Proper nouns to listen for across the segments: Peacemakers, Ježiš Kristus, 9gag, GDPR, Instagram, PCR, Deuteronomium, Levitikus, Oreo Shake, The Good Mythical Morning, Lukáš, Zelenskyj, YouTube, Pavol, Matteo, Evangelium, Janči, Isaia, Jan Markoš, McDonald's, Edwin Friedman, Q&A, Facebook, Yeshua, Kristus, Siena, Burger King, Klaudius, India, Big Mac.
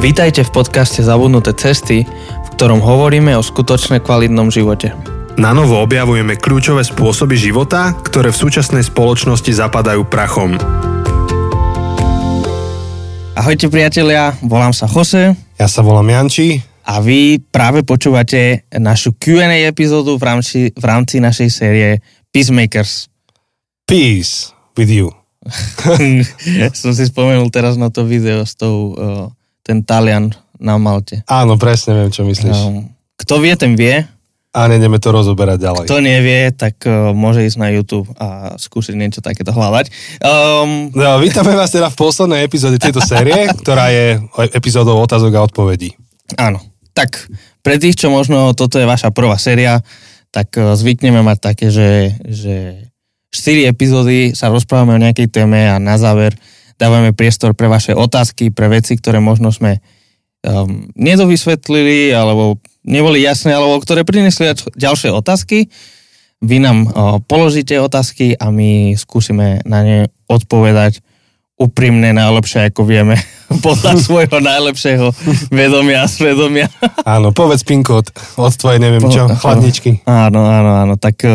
Vítajte v podcaste Zabudnuté cesty, v ktorom hovoríme o skutočne kvalitnom živote. Na novo objavujeme kľúčové spôsoby života, ktoré v súčasnej spoločnosti zapadajú prachom. Ahojte priatelia, volám sa Jose. Ja sa volám Janči. A vy práve počúvate našu Q&A epizódu v rámci našej série Peacemakers. Peace with you. Som si spomenul teraz na to video s tou... ten Talian na Malte. Áno, presne viem, čo myslíš. Kto vie, ten vie. A nejdeme to rozoberať ďalej. Kto nevie, tak môže ísť na YouTube a skúsiť niečo takéto hľadať. No, vítame vás teda v poslednej epizóde tejto série, ktorá je epizódou otázok a odpovedí. Áno. Tak, pre tých, čo možno toto je vaša prvá séria, tak zvykneme mať také, že 4 epizódy sa rozprávame o nejakej téme a na záver dávame priestor pre vaše otázky, pre veci, ktoré možno sme nedovysvetlili, alebo neboli jasné, alebo ktoré priniesli ďalšie otázky. Vy nám položíte otázky a my skúsime na ne odpovedať úprimne, najlepšie, ako vieme, podľa svojho najlepšieho vedomia a svedomia. Áno, povedz PIN kód od tvojej, neviem čo, chladničky. Áno, tak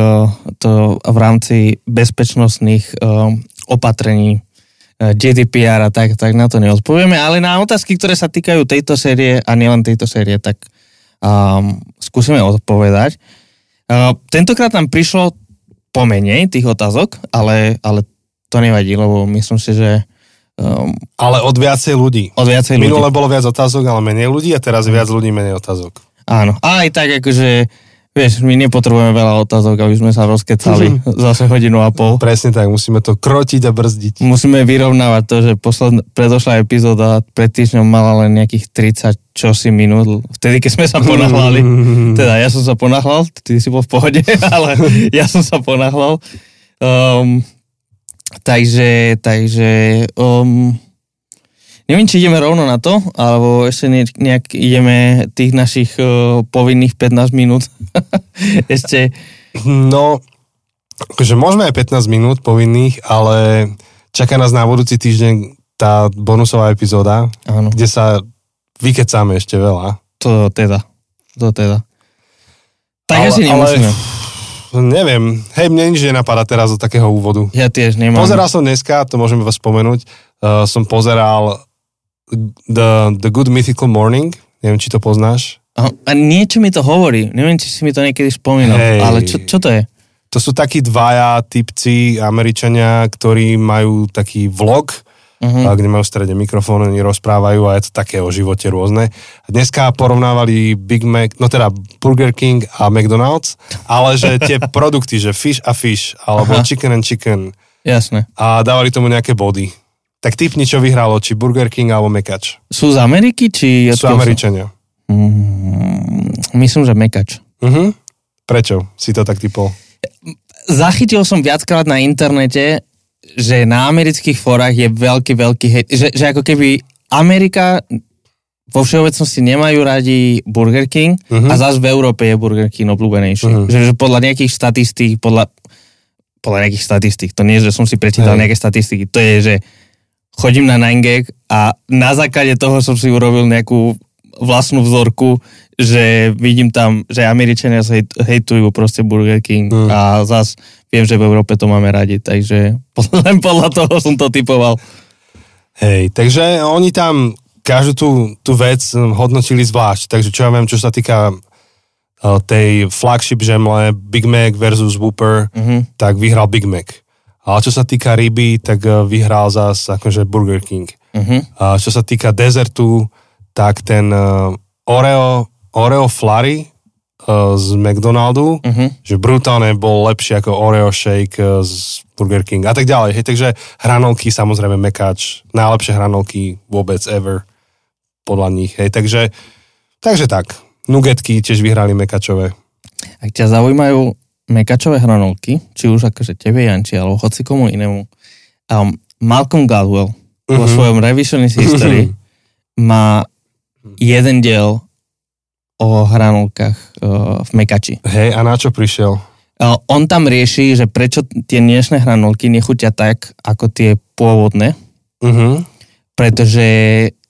to v rámci bezpečnostných opatrení GDPR a tak na to neodpovieme, ale na otázky, ktoré sa týkajú tejto série a nielen tejto série, tak skúsime odpovedať. Tentokrát nám prišlo pomenej tých otázok, ale to nevadí, lebo myslím si, že... ale od viacej ľudí. Minule bolo viac otázok, ale menej ľudí a teraz viac ľudí, menej otázok. Áno, a aj tak akože... Vieš, my nepotrebujeme veľa otázok, aby sme sa rozkecali zase hodinu a pol. Presne tak, musíme to krotiť a brzdiť. Musíme vyrovnávať to, že predošlá epizóda pred týždňom mala len nejakých 30 čosi minút, vtedy keď sme sa ponáhľali. Teda ja som sa ponáhľal, ty si bol v pohode, ale ja som sa ponáhľal. Takže neviem, či ideme rovno na to, alebo ešte nejak ideme tých našich povinných 15 minút. Ešte... No, akože môžeme aj 15 minút povinných, ale čaká nás na budúci týždeň tá bonusová epizóda, áno, kde sa vykecáme ešte veľa. To teda. Tak asi nemusíme. Neviem, hej, mne nič nenapadá teraz do takého úvodu. Ja tiež nemám. Pozeral som dneska, to môžeme vás spomenúť, som pozeral The Good Mythical Morning, neviem, či to poznáš. A niečo mi to hovorí, neviem, či si mi to niekedy spomínal, hej, ale čo to je? To sú takí dvaja typci, Američania, ktorí majú taký vlog, kde majú v strede mikrofón, oni rozprávajú a je to také o živote rôzne. Dneska porovnávali Big Mac, no teda Burger King a McDonald's, ale že tie produkty, že fish a fish, alebo chicken and chicken. Jasné. A dávali tomu nejaké body. Tak typni, čo vyhralo, či Burger King alebo Mekač. Sú z Ameriky, či... Sú Američania. Myslím, že Mekač. Prečo si to tak typol? Zachytil som viackrát na internete, že na amerických fórach je veľký hejt, že ako keby Amerika vo všeobecnosti nemajú radi Burger King a zase v Európe je Burger King obľúbenejší. Že podľa nejakých štatistík, podľa nejakých štatistík, to nie je, že som si prečítal nejaké štatistiky, to je, že chodím na 9gag a na základe toho som si urobil nejakú vlastnú vzorku, že vidím tam, že Američania hejtujú proste Burger King a zase viem, že v Európe to máme radi, takže len podľa toho som to typoval. Hej, takže oni tam každú tú vec hodnotili zvlášť, takže čo ja viem, čo sa týka tej flagship žemle Big Mac versus Whoopar, tak vyhral Big Mac. Ale čo sa týka ryby, tak vyhral zase akože Burger King. A čo sa týka dezertu, tak ten Oreo Flurry z McDonaldu, že brutálne bol lepší ako Oreo Shake z Burger King a tak ďalej. Hej, takže hranolky, samozrejme Mekač, najlepšie hranolky vôbec ever podľa nich. Hej, takže tak. Nugetky tiež vyhrali Mekačové. Ak ťa zaujímajú Mekačové hranolky, či už akože tebe, Janči, alebo hoci komu inému, Malcolm Gladwell vo svojom Revisionist History má jeden diel o hranolkách v Mekači. Hej, a na čo prišiel? On tam rieši, že prečo tie dnešné hranolky nechutia tak, ako tie pôvodné. Pretože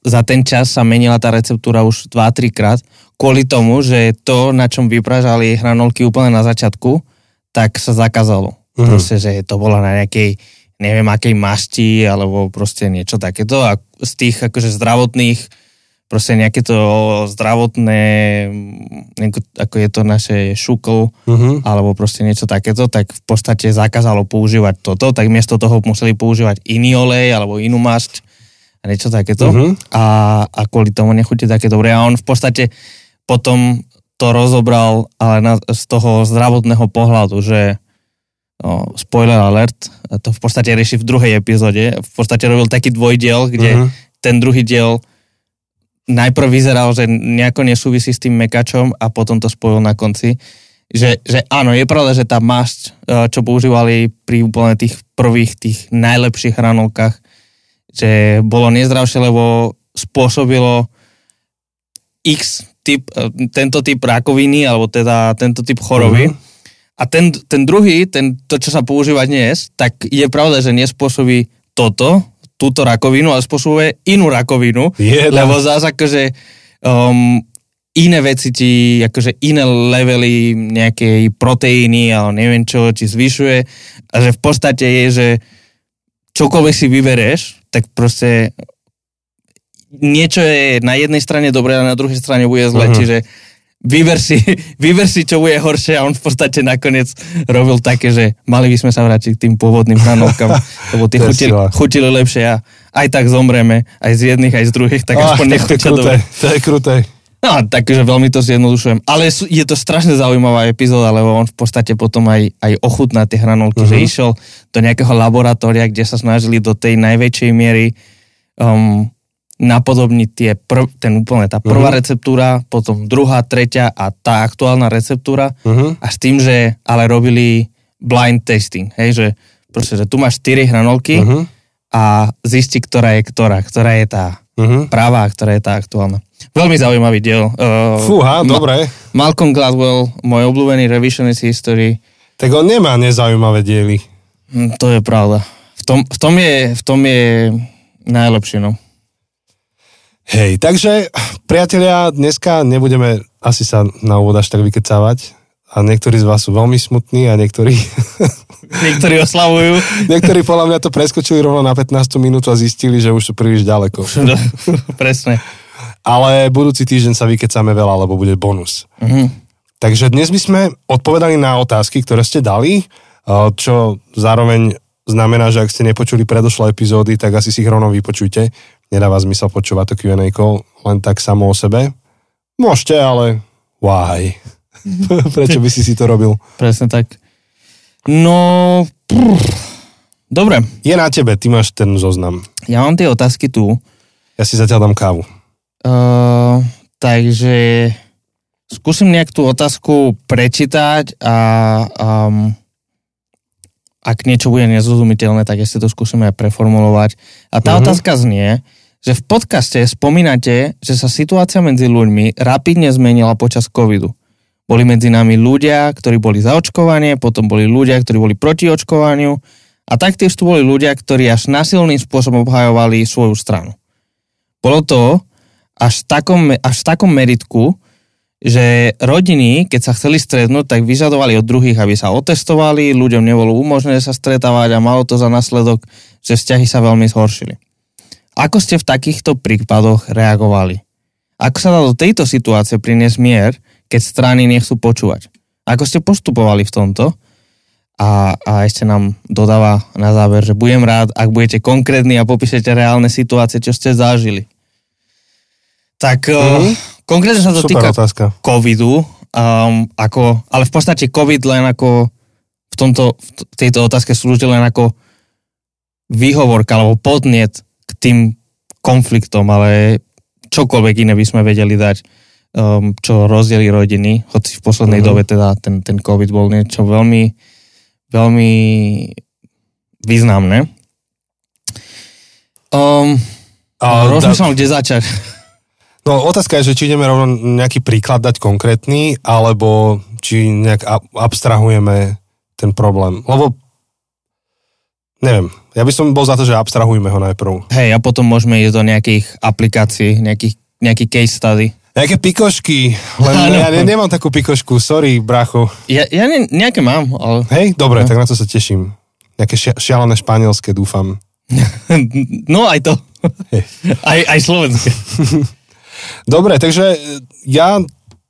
za ten čas sa menila tá receptúra už 2-3 krát, kvôli tomu, že to, na čom vypražali hranolky úplne na začiatku, tak sa zakázalo. Mm-hmm. Proste, že to bolo na nejakej, neviem, akej masti, alebo proste niečo takéto. A z tých akože zdravotných, proste nejaké to zdravotné, ako je to naše šukl, mm-hmm. alebo proste niečo takéto, tak v podstate zakázalo používať toto, tak miesto toho museli používať iný olej, alebo inú masť, a niečo takéto. Uh-huh. A kvôli tomu nechutí také dobre. A on v podstate potom to rozobral ale z toho zdravotného pohľadu, že no, spoiler alert, to v podstate rieši v druhej epizóde. V podstate robil taký dvojdiel, kde uh-huh. ten druhý diel najprv vyzeral, že nejako nesúvisí s tým mekačom a potom to spojil na konci. Že áno, je pravda, že tá masť, čo používali pri úplne tých prvých, tých najlepších hranolkách, že bolo nezdravšie, lebo spôsobilo tento typ rakoviny, alebo teda tento typ choroby. Uh-huh. A ten druhý, čo sa používať dnes, tak je pravda, že nespôsobí túto rakovinu, ale spôsobuje inú rakovinu. Lebo zase akože iné veci ti, akože iné levely nejakej proteíny, alebo neviem čo, ti zvyšuje. A že v podstate je, že čokoľvek si vybereš, tak proste niečo je na jednej strane dobré a na druhej strane bude zle, uh-huh. čiže vyber si, čo bude horšie a on v podstate nakoniec robil také, že mali by sme sa vrátiť k tým pôvodným hranolkám, lebo tie chutili lepšie a aj tak zomreme, aj z jedných, aj z druhých, tak aspoň nechutia dobre. To je kruté. No, takže veľmi to zjednodušujem. Ale je to strašne zaujímavá epizóda, lebo on v podstate potom aj ochutná tie hranolky, uh-huh. že išiel do nejakého laboratória, kde sa snažili do tej najväčšej miery napodobniť tá prvá uh-huh. receptúra, potom druhá, tretia a tá aktuálna receptúra. Uh-huh. A s tým, že ale robili blind tasting. Hej, že proste, že tu máš 4 hranolky uh-huh. a zisti, ktorá je tá uh-huh. práva, ktorá je tá aktuálna. Veľmi zaujímavý diel. Fúha, dobre. Malcolm Gladwell, môj obľúbený Revisionist History. Tak on nemá nezaujímavé diely. To je pravda. V tom je najlepšie, no. Hej, takže, priatelia, dneska nebudeme asi sa na úvod až tak vykecávať. A niektorí z vás sú veľmi smutní a niektorí oslavujú. Niektorí podľa mňa to preskočili rovno na 15. minútu a zistili, že už sú príliš ďaleko. No, presne. Ale budúci týždeň sa vykecáme veľa, lebo bude bonus. Mm-hmm. Takže dnes by sme odpovedali na otázky, ktoré ste dali, čo zároveň znamená, že ak ste nepočuli predošlé epizódy, tak asi si ich rovno vypočujte. Nedáva zmysel počúvať to Q&A len tak samo o sebe. Môžete, ale why? Prečo by si to robil? Presne tak. No, dobre. Je na tebe, ty máš ten zoznam. Ja mám tie otázky tu. Ja si zatiaľ dám kávu. Takže skúsim nejak tú otázku prečítať a ak niečo bude nezrozumiteľné, tak ešte to skúsime preformulovať. A tá uh-huh. otázka znie, že v podcaste spomínate, že sa situácia medzi ľuďmi rapidne zmenila počas covidu. Boli medzi nami ľudia, ktorí boli za očkovanie, potom boli ľudia, ktorí boli proti očkovaniu a taktiež tu boli ľudia, ktorí až násilným spôsobom obhajovali svoju stranu. Bolo to až v takom meritku, že rodiny, keď sa chceli stretnúť, tak vyžadovali od druhých, aby sa otestovali, ľuďom nebolo umožnené sa stretávať a malo to za následok, že vzťahy sa veľmi zhoršili. Ako ste v takýchto prípadoch reagovali? Ako sa dá do tejto situácie priniesť mier, keď strany nechcú počúvať? Ako ste postupovali v tomto? A ešte nám dodáva na záver, že budem rád, ak budete konkrétni a popíšete reálne situácie, čo ste zažili. Tak konkrétne sa to týka covidu, ale v podstate covid len ako v tejto otázke slúžil len ako výhovorka alebo podnet k tým konfliktom, ale čokoľvek iné by sme vedeli dať, čo rozdielí rodiny, hoci v poslednej dobe teda ten covid bol niečo veľmi, veľmi významné. Rozmýšľam, kde začať. No, otázka je, že či ideme rovno nejaký príklad dať konkrétny, alebo či nejak abstrahujeme ten problém. Lebo, neviem, Ja by som bol za to, že abstrahujme ho najprv. Hej, a potom môžeme ísť do nejakých aplikácií, nejaký case study. Nejaké pikošky, len ja nemám takú pikošku, sorry, brácho. Ja nejaké mám, ale... Hej, dobre, no. Tak na to sa teším. Nejaké šialené španielské, dúfam. No, aj to. Aj slovenské. Dobre, takže ja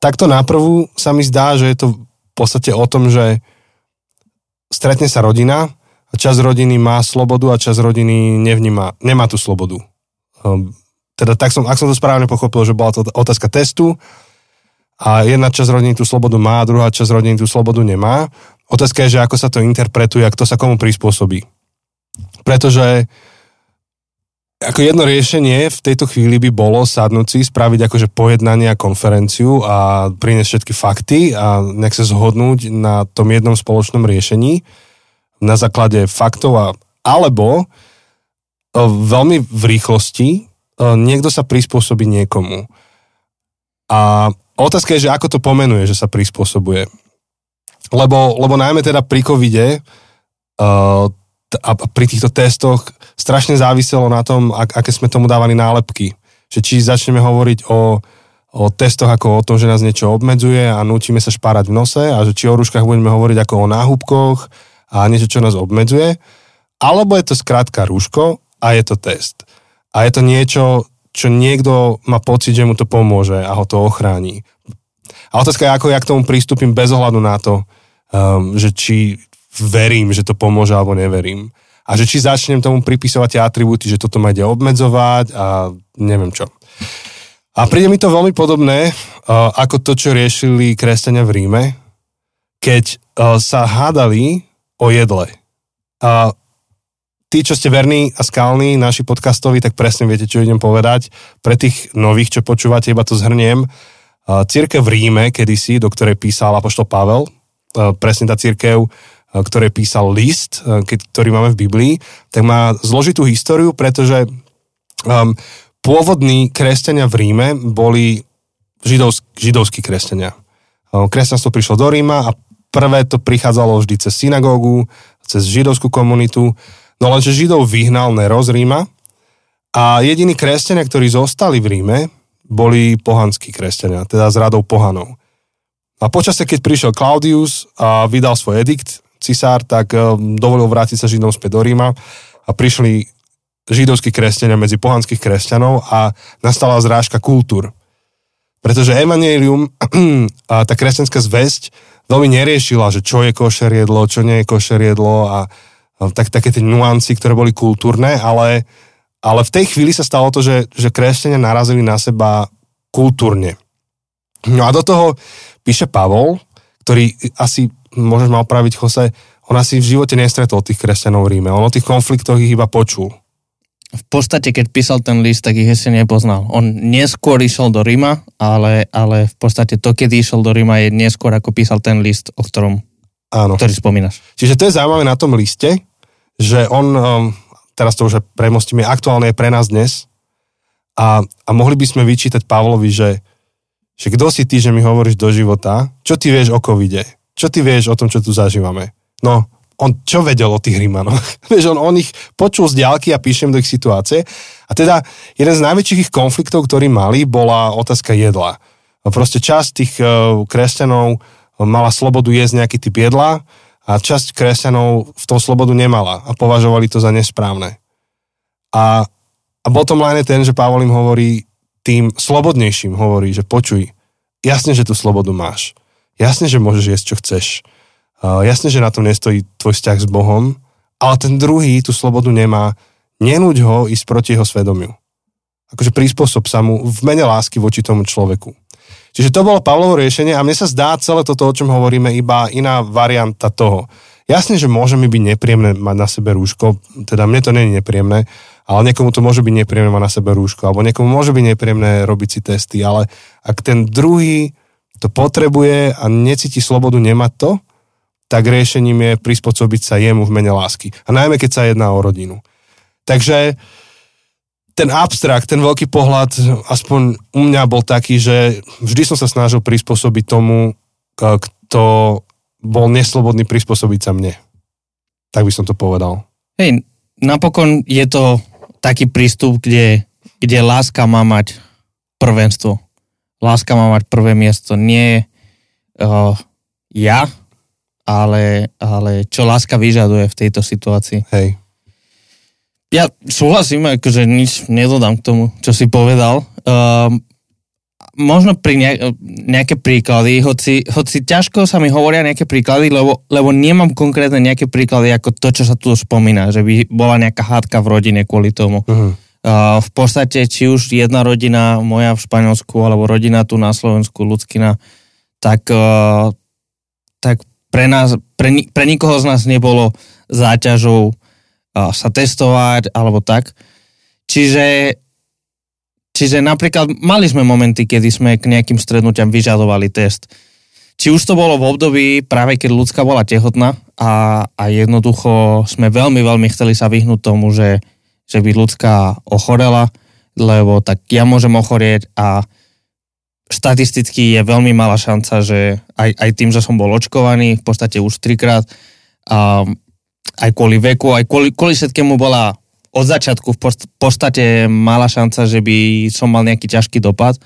takto naprvu sa mi zdá, že je to v podstate o tom, že stretne sa rodina a časť rodiny má slobodu a časť rodiny nemá tú slobodu. Teda ak som to správne pochopil, že bola to otázka testu a jedna časť rodiny tú slobodu má, druhá časť rodiny tú slobodu nemá. Otázka je, že ako sa to interpretuje a kto sa komu prispôsobí. Pretože ako jedno riešenie v tejto chvíli by bolo sadnúť si, spraviť akože pojednanie a konferenciu a priniesť všetky fakty a nejak sa zhodnúť na tom jednom spoločnom riešení na základe faktov alebo veľmi v rýchlosti niekto sa prispôsobí niekomu. A otázka je, že ako to pomenuje, že sa prispôsobuje. Lebo najmä teda pri covide a pri týchto testoch strašne záviselo na tom, aké sme tomu dávali nálepky. Že či začneme hovoriť o testoch ako o tom, že nás niečo obmedzuje a nútime sa špárať v nose a že či o rúškach budeme hovoriť ako o náhubkoch a niečo, čo nás obmedzuje. Alebo je to skrátka rúško a je to test. A je to niečo, čo niekto má pocit, že mu to pomôže a ho to ochráni. A otázka je, ako ja k tomu prístupím bez ohľadu na to, že či verím, že to pomôže, alebo neverím. A že či začnem tomu pripisovať tie atribúty, že toto ma ide obmedzovať a neviem čo. A príde mi to veľmi podobné, ako to, čo riešili kresťania v Ríme, keď sa hádali o jedle. A tí, čo ste verní a skalní, naši podcastovi, tak presne viete, čo idem povedať. Pre tých nových, čo počúvate, iba to zhrniem. Cirkev v Ríme kedysi, do ktorej písal apoštol Pavel, presne tá cirkev, ktorej písal list, ktorý máme v Biblii, tak má zložitú históriu, pretože pôvodní kresťania v Ríme boli židovskí kresťania. Kresťanstvo prišlo do Ríma a prvé to prichádzalo vždy cez synagógu, cez židovskú komunitu. No lenže Židov vyhnal Nero z Ríma a jediní kresťania, ktorí zostali v Ríme, boli pohanskí kresťania, teda z radov pohanov. A počasie, keď prišiel Klaudius a vydal svoj edikt, cisár, tak dovolil vrátiť sa Židom späť do Ríma a prišli židovskí kresťania medzi pohanských kresťanov a nastala zrážka kultúr. Pretože Evangelium a tá kresťanská zvesť veľmi neriešila, že čo je košer jedlo, čo nie je košer jedlo a také tie nuancy, ktoré boli kultúrne, ale v tej chvíli sa stalo to, že kresťania narazili na seba kultúrne. No a do toho píše Pavol, ktorý asi, môžeš ma opraviť, Jose, on asi v živote nestretol tých kresťanov v Ríme. On o tých konfliktoch ich iba počul. V podstate, keď písal ten list, tak ich ešte nepoznal. On neskôr išiel do Ríma, ale v podstate to, keď išiel do Ríma, je neskôr, ako písal ten list, o ktorom... Áno. Ktorý spomínaš. Čiže to je zaujímavé na tom liste, že on, teraz to už premostíme, aktuálne je pre nás dnes a mohli by sme vyčítať Pavlovi, že kto si ty, že mi hovoríš do života, čo ty vieš o covide, čo ty vieš o tom, čo tu zažívame. No, on čo vedel o tých Rímanoch? Vieš, on ich počul z diaľky a píšem do ich situácie. A teda jeden z najväčších ich konfliktov, ktorý mali, bola otázka jedla. Proste časť tých kresťanov mala slobodu jesť nejaký typ jedla a časť kresťanov v tom slobodu nemala a považovali to za nesprávne. A bottom line je ten, že Pavol im hovorí, tým slobodnejším hovorí, že počuj, jasne, že tú slobodu máš. Jasne, že môžeš jesť, čo chceš. Jasne, že na tom nestojí tvoj vzťah s Bohom, ale ten druhý tú slobodu nemá. Nenúď ho ísť proti jeho svedomiu. Akože prispôsob sa mu v mene lásky voči tomu človeku. Čiže to bolo Pavlovo riešenie a mne sa zdá celé toto, o čom hovoríme, iba iná varianta toho. Jasne, že môže mi byť nepríjemné mať na sebe rúško, teda mne to nie je nepríjemné, ale niekomu to môže byť nepríjemné mať na sebe rúško, alebo niekomu môže byť nepríjemné robiť si testy, ale ak ten druhý to potrebuje a necíti slobodu nemať to, tak riešením je prispôsobiť sa jemu v mene lásky. A najmä, keď sa jedná o rodinu. Takže ten abstrakt, ten veľký pohľad, aspoň u mňa bol taký, že vždy som sa snažil prispôsobiť tomu, kto bol neslobodný prispôsobiť sa mne. Tak by som to povedal. Hej, napokon je to taký prístup, kde láska má mať prvenstvo. Láska má mať prvé miesto. Nie ja, ale čo láska vyžaduje v tejto situácii. Hej. Ja súhlasím, akože nič nedodám k tomu, čo si povedal. Možno pri nejaké príklady, hoci ťažko sa mi hovoria nejaké príklady, lebo nemám konkrétne nejaké príklady ako to, čo sa tu spomína, že by bola nejaká hádka v rodine kvôli tomu. Uh-huh. V podstate, či už jedna rodina moja v Španielsku, alebo rodina tu na Slovensku, ľudskina, tak pre nikoho z nás nebolo záťažou sa testovať, alebo tak. Čiže napríklad mali sme momenty, kedy sme k nejakým stretnutiam vyžadovali test. Či už to bolo v období práve, keď ľudská bola tehotná a jednoducho sme veľmi, veľmi chceli sa vyhnúť tomu, že by ľudská ochorela, lebo tak ja môžem ochorieť a štatisticky je veľmi malá šanca, že aj tým, že som bol očkovaný v podstate už 3-krát, a aj kvôli veku, aj kvôli všetkému bola od začiatku v podstate malá šanca, že by som mal nejaký ťažký dopad,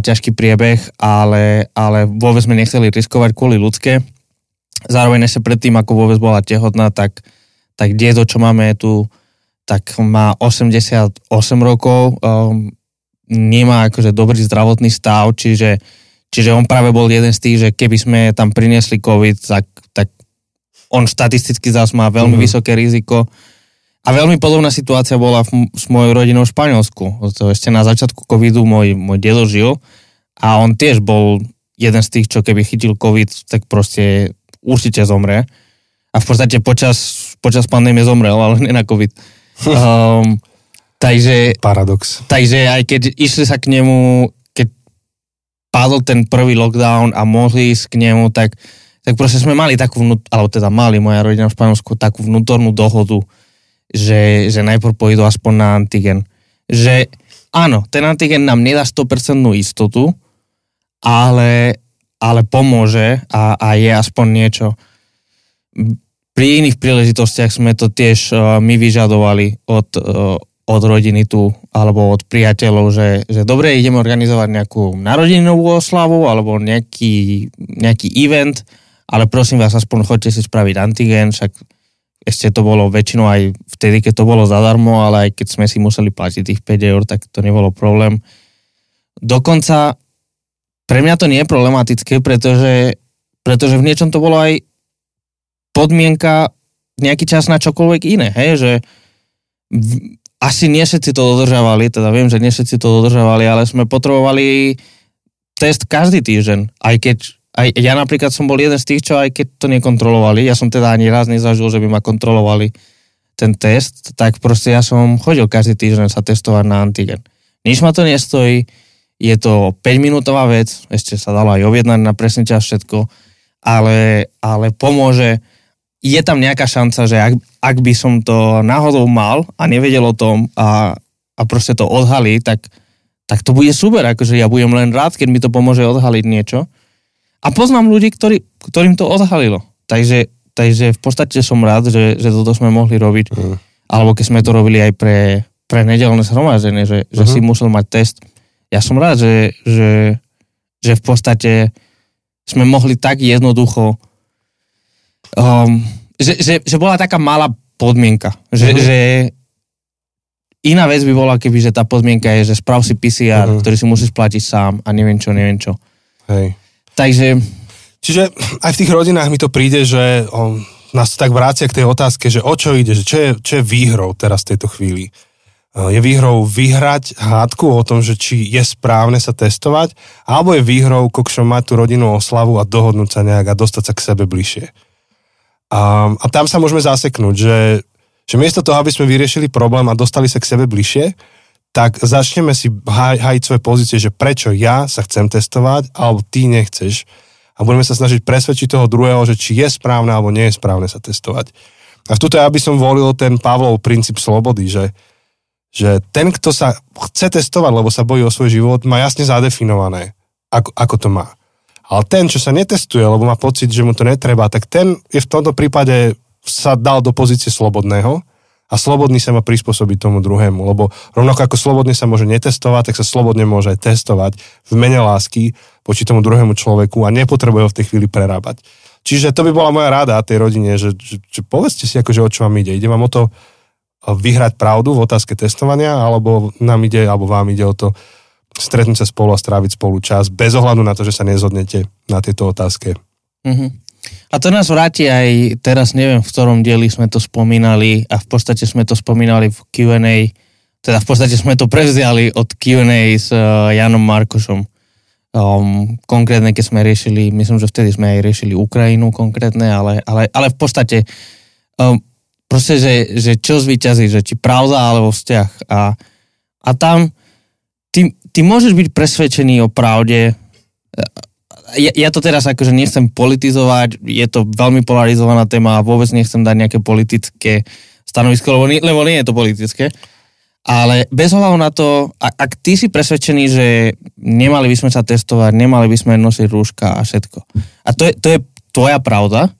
ťažký priebeh, ale vôbec sme nechceli riskovať kvôli ľudské. Zároveň ešte predtým, ako vôbec bola tehotná, tak dedo, čo máme tu, tak má 88 rokov, nemá akože dobrý zdravotný stav, čiže on práve bol jeden z tých, že keby sme tam priniesli COVID, tak on štatisticky zás má veľmi vysoké riziko. A veľmi podobná situácia bola s mojou rodinou v Španielsku. To ešte na začiatku covidu môj dedo žil a on tiež bol jeden z tých, čo keby chytil covid, tak proste určite zomre. A v podstate počas pandémie zomrel, ale nie na covid. Takže... Paradox. Takže aj keď išli sa k nemu, keď padol ten prvý lockdown a mohli ísť k nemu, tak proste sme mali mali moja rodina v Španielsku takú vnútornú dohodu, že najprv pôjdu aspoň na antigen. Že áno, ten antigen nám nedá 100% istotu, ale pomôže a je aspoň niečo. Pri iných príležitostiach sme to tiež my vyžadovali od rodiny tu, alebo od priateľov, že dobre, ideme organizovať nejakú narodeninovú oslavu, alebo nejaký event, ale prosím vás, aspoň choďte si spraviť antigen, však ešte to bolo väčšinou aj vtedy, keď to bolo zadarmo, ale aj keď sme si museli platiť tých 5 eur, tak to nebolo problém. Dokonca pre mňa to nie je problematické, pretože v niečom to bolo aj podmienka nejaký čas na čokoľvek iné. Hej? Že asi nie všetci to dodržavali, teda viem, že nie všetci to dodržavali, ale sme potrebovali test každý týždeň, aj keď aj ja napríklad som bol jeden z tých, čo aj keď to nekontrolovali, ja som teda ani raz nezažil, že by ma kontrolovali ten test, tak proste ja som chodil každý týždeň sa testovať na antigen. Nič ma to nestojí, je to 5-minútová vec, ešte sa dalo aj objednať na presný čas všetko, ale pomôže, je tam nejaká šanca, že ak by som to náhodou mal a nevedel o tom a proste to odhalí, tak to bude super, akože ja budem len rád, keď mi to pomôže odhaliť niečo. A poznám ľudí, ktorým to odhalilo. Takže v podstate som rád, že toto sme mohli robiť. Uh-huh. Alebo keď sme to robili aj pre nedeľné zhromaždenie, že si musel mať test. Ja som rád, že v podstate sme mohli tak jednoducho, že bola taká malá podmienka. Že iná vec by bola, keby že tá podmienka je, že sprav si PCR, ktorý si musíš platiť sám a neviem čo. Hej. Takže... Čiže aj v tých rodinách mi to príde, že nás to tak vrácia k tej otázke, že o čo ide, že čo je výhrou teraz v tejto chvíli. Je výhrou vyhrať hádku o tom, že či je správne sa testovať, alebo je výhrou kokšom mať tú rodinnú oslavu a dohodnúť sa nejak a dostať sa k sebe bližšie. A tam sa môžeme zaseknúť, že miesto toho, aby sme vyriešili problém a dostali sa k sebe bližšie, tak začneme si hájiť svoje pozície, že prečo ja sa chcem testovať, alebo ty nechceš. A budeme sa snažiť presvedčiť toho druhého, že či je správne, alebo nie je správne sa testovať. A v tuto ja by som volil ten Pavlov princíp slobody, že ten, kto sa chce testovať, lebo sa bojí o svoj život, má jasne zadefinované, ako to má. Ale ten, čo sa netestuje, lebo má pocit, že mu to netreba, tak ten je v tomto prípade sa dal do pozície slobodného a slobodný sa má prispôsobiť tomu druhému, lebo rovnako ako slobodne sa môže netestovať, tak sa slobodne môže aj testovať v mene lásky voči tomu druhému človeku a nepotrebuje ho v tej chvíli prerábať. Čiže to by bola moja rada tej rodine, že povedzte si akože o čo vám ide. Ide vám o to vyhrať pravdu v otázke testovania, alebo nám ide, alebo vám ide o to stretnúť sa spolu a stráviť spolu čas bez ohľadu na to, že sa nezhodnete na tejto otázke. Mhm. A to nás vráti aj, teraz neviem, v ktorom dieli sme to spomínali a v podstate sme to spomínali v Q&A, teda v podstate sme to prevziali od Q&A s Janom Markošom. Konkrétne, keď sme riešili, myslím, že vtedy sme aj riešili Ukrajinu konkrétne, ale v podstate proste, že čo zvíťazí, že či pravda alebo vzťah. A tam ty môžeš byť presvedčený o pravde. Ja to teraz akože nechcem politizovať, je to veľmi polarizovaná téma a vôbec nechcem dať nejaké politické stanovisko, lebo nie je to politické. Ale bez ohľadu na to, ak ty si presvedčený, že nemali by sme sa testovať, nemali by sme nosiť rúška a všetko. A to je tvoja pravda.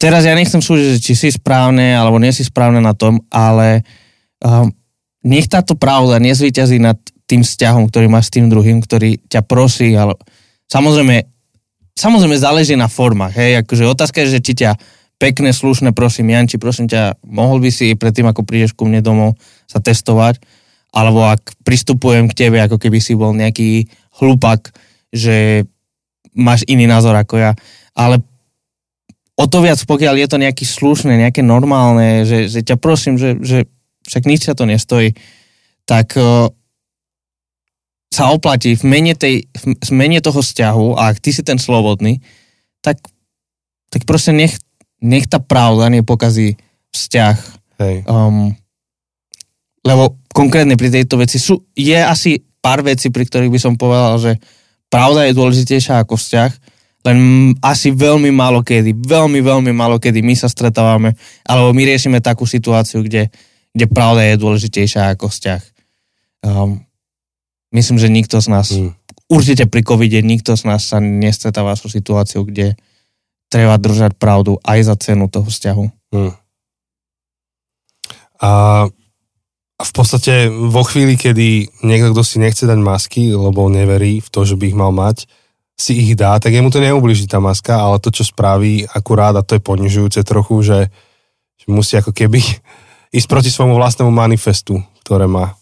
Teraz ja nechcem súdiť, či si správne alebo nie si správne na tom, ale nech táto pravda nezvíťazí nad tým vzťahom, ktorý máš s tým druhým, ktorý ťa prosí, ale Samozrejme záleží na formách, hej, akože otázka je, že či ťa pekné, slušné, prosím, Janči, prosím ťa, mohol by si predtým, ako prídeš ku mne domov, sa testovať, alebo ak pristupujem k tebe, ako keby si bol nejaký hlupak, že máš iný názor ako ja, ale o to viac, pokiaľ je to nejaký slušné, nejaké normálne, že ťa prosím, že však nič sa to nestojí, tak sa oplatí v mene toho vzťahu, a ak ty si ten slobodný, tak proste nech tá pravda nepokazí vzťah. Lebo konkrétne pri tejto veci je asi pár vecí, pri ktorých by som povedal, že pravda je dôležitejšia ako vzťah, len asi veľmi málo kedy my sa stretávame, alebo my riešime takú situáciu, kde pravda je dôležitejšia ako vzťah. Myslím, že nikto z nás, určite pri covide, nikto z nás sa nestretáva so situáciou, kde treba držať pravdu aj za cenu toho vzťahu. A v podstate vo chvíli, kedy niekto, kto si nechce dať masky, lebo neverí v to, že by ich mal mať, si ich dá, tak jemu to neublíži tá maska, ale to, čo spraví akurát, a to je ponižujúce trochu, že musí ako keby ísť proti svojmu vlastnému manifestu, ktoré má.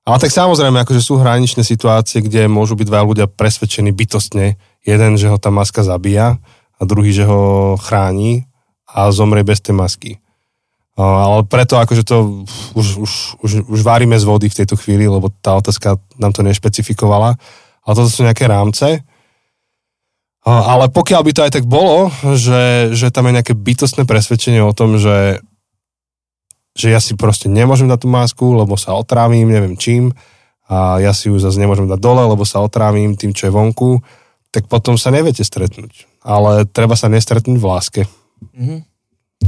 Ale tak samozrejme, akože sú hraničné situácie, kde môžu byť dva ľudia presvedčení bytostne. Jeden, že ho tá maska zabíja, a druhý, že ho chráni a zomrie bez tej masky. Ale preto akože to už varíme z vody v tejto chvíli, lebo tá otázka nám to nešpecifikovala. Ale toto sú nejaké rámce. Ale pokiaľ by to aj tak bolo, že tam je nejaké bytostné presvedčenie o tom, že ja si proste nemôžem dať tú masku, lebo sa otrávim, neviem čím, a ja si ju zase nemôžem dať dole, lebo sa otrávim tým, čo je vonku, tak potom sa neviete stretnúť. Ale treba sa nestretnúť v láske. Mm-hmm.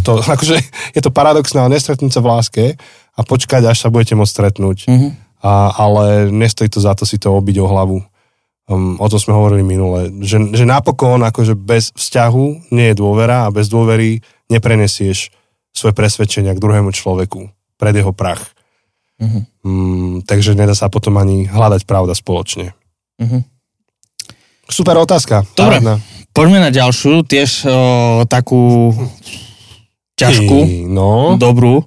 To, akože, je to paradoxné, ale nestretnúť sa v láske a počkať, až sa budete môcť stretnúť. Mm-hmm. Ale nestojí to za to si to obiť o hlavu. O tom sme hovorili minule. Že napokon, akože bez vzťahu nie je dôvera a bez dôvery neprenesieš svoje presvedčenia k druhému človeku pred jeho prach. Uh-huh. Takže nedá sa potom ani hľadať pravda spoločne. Uh-huh. Super otázka. Dobre, poďme na ďalšiu, tiež takú ťažkú, dobrú.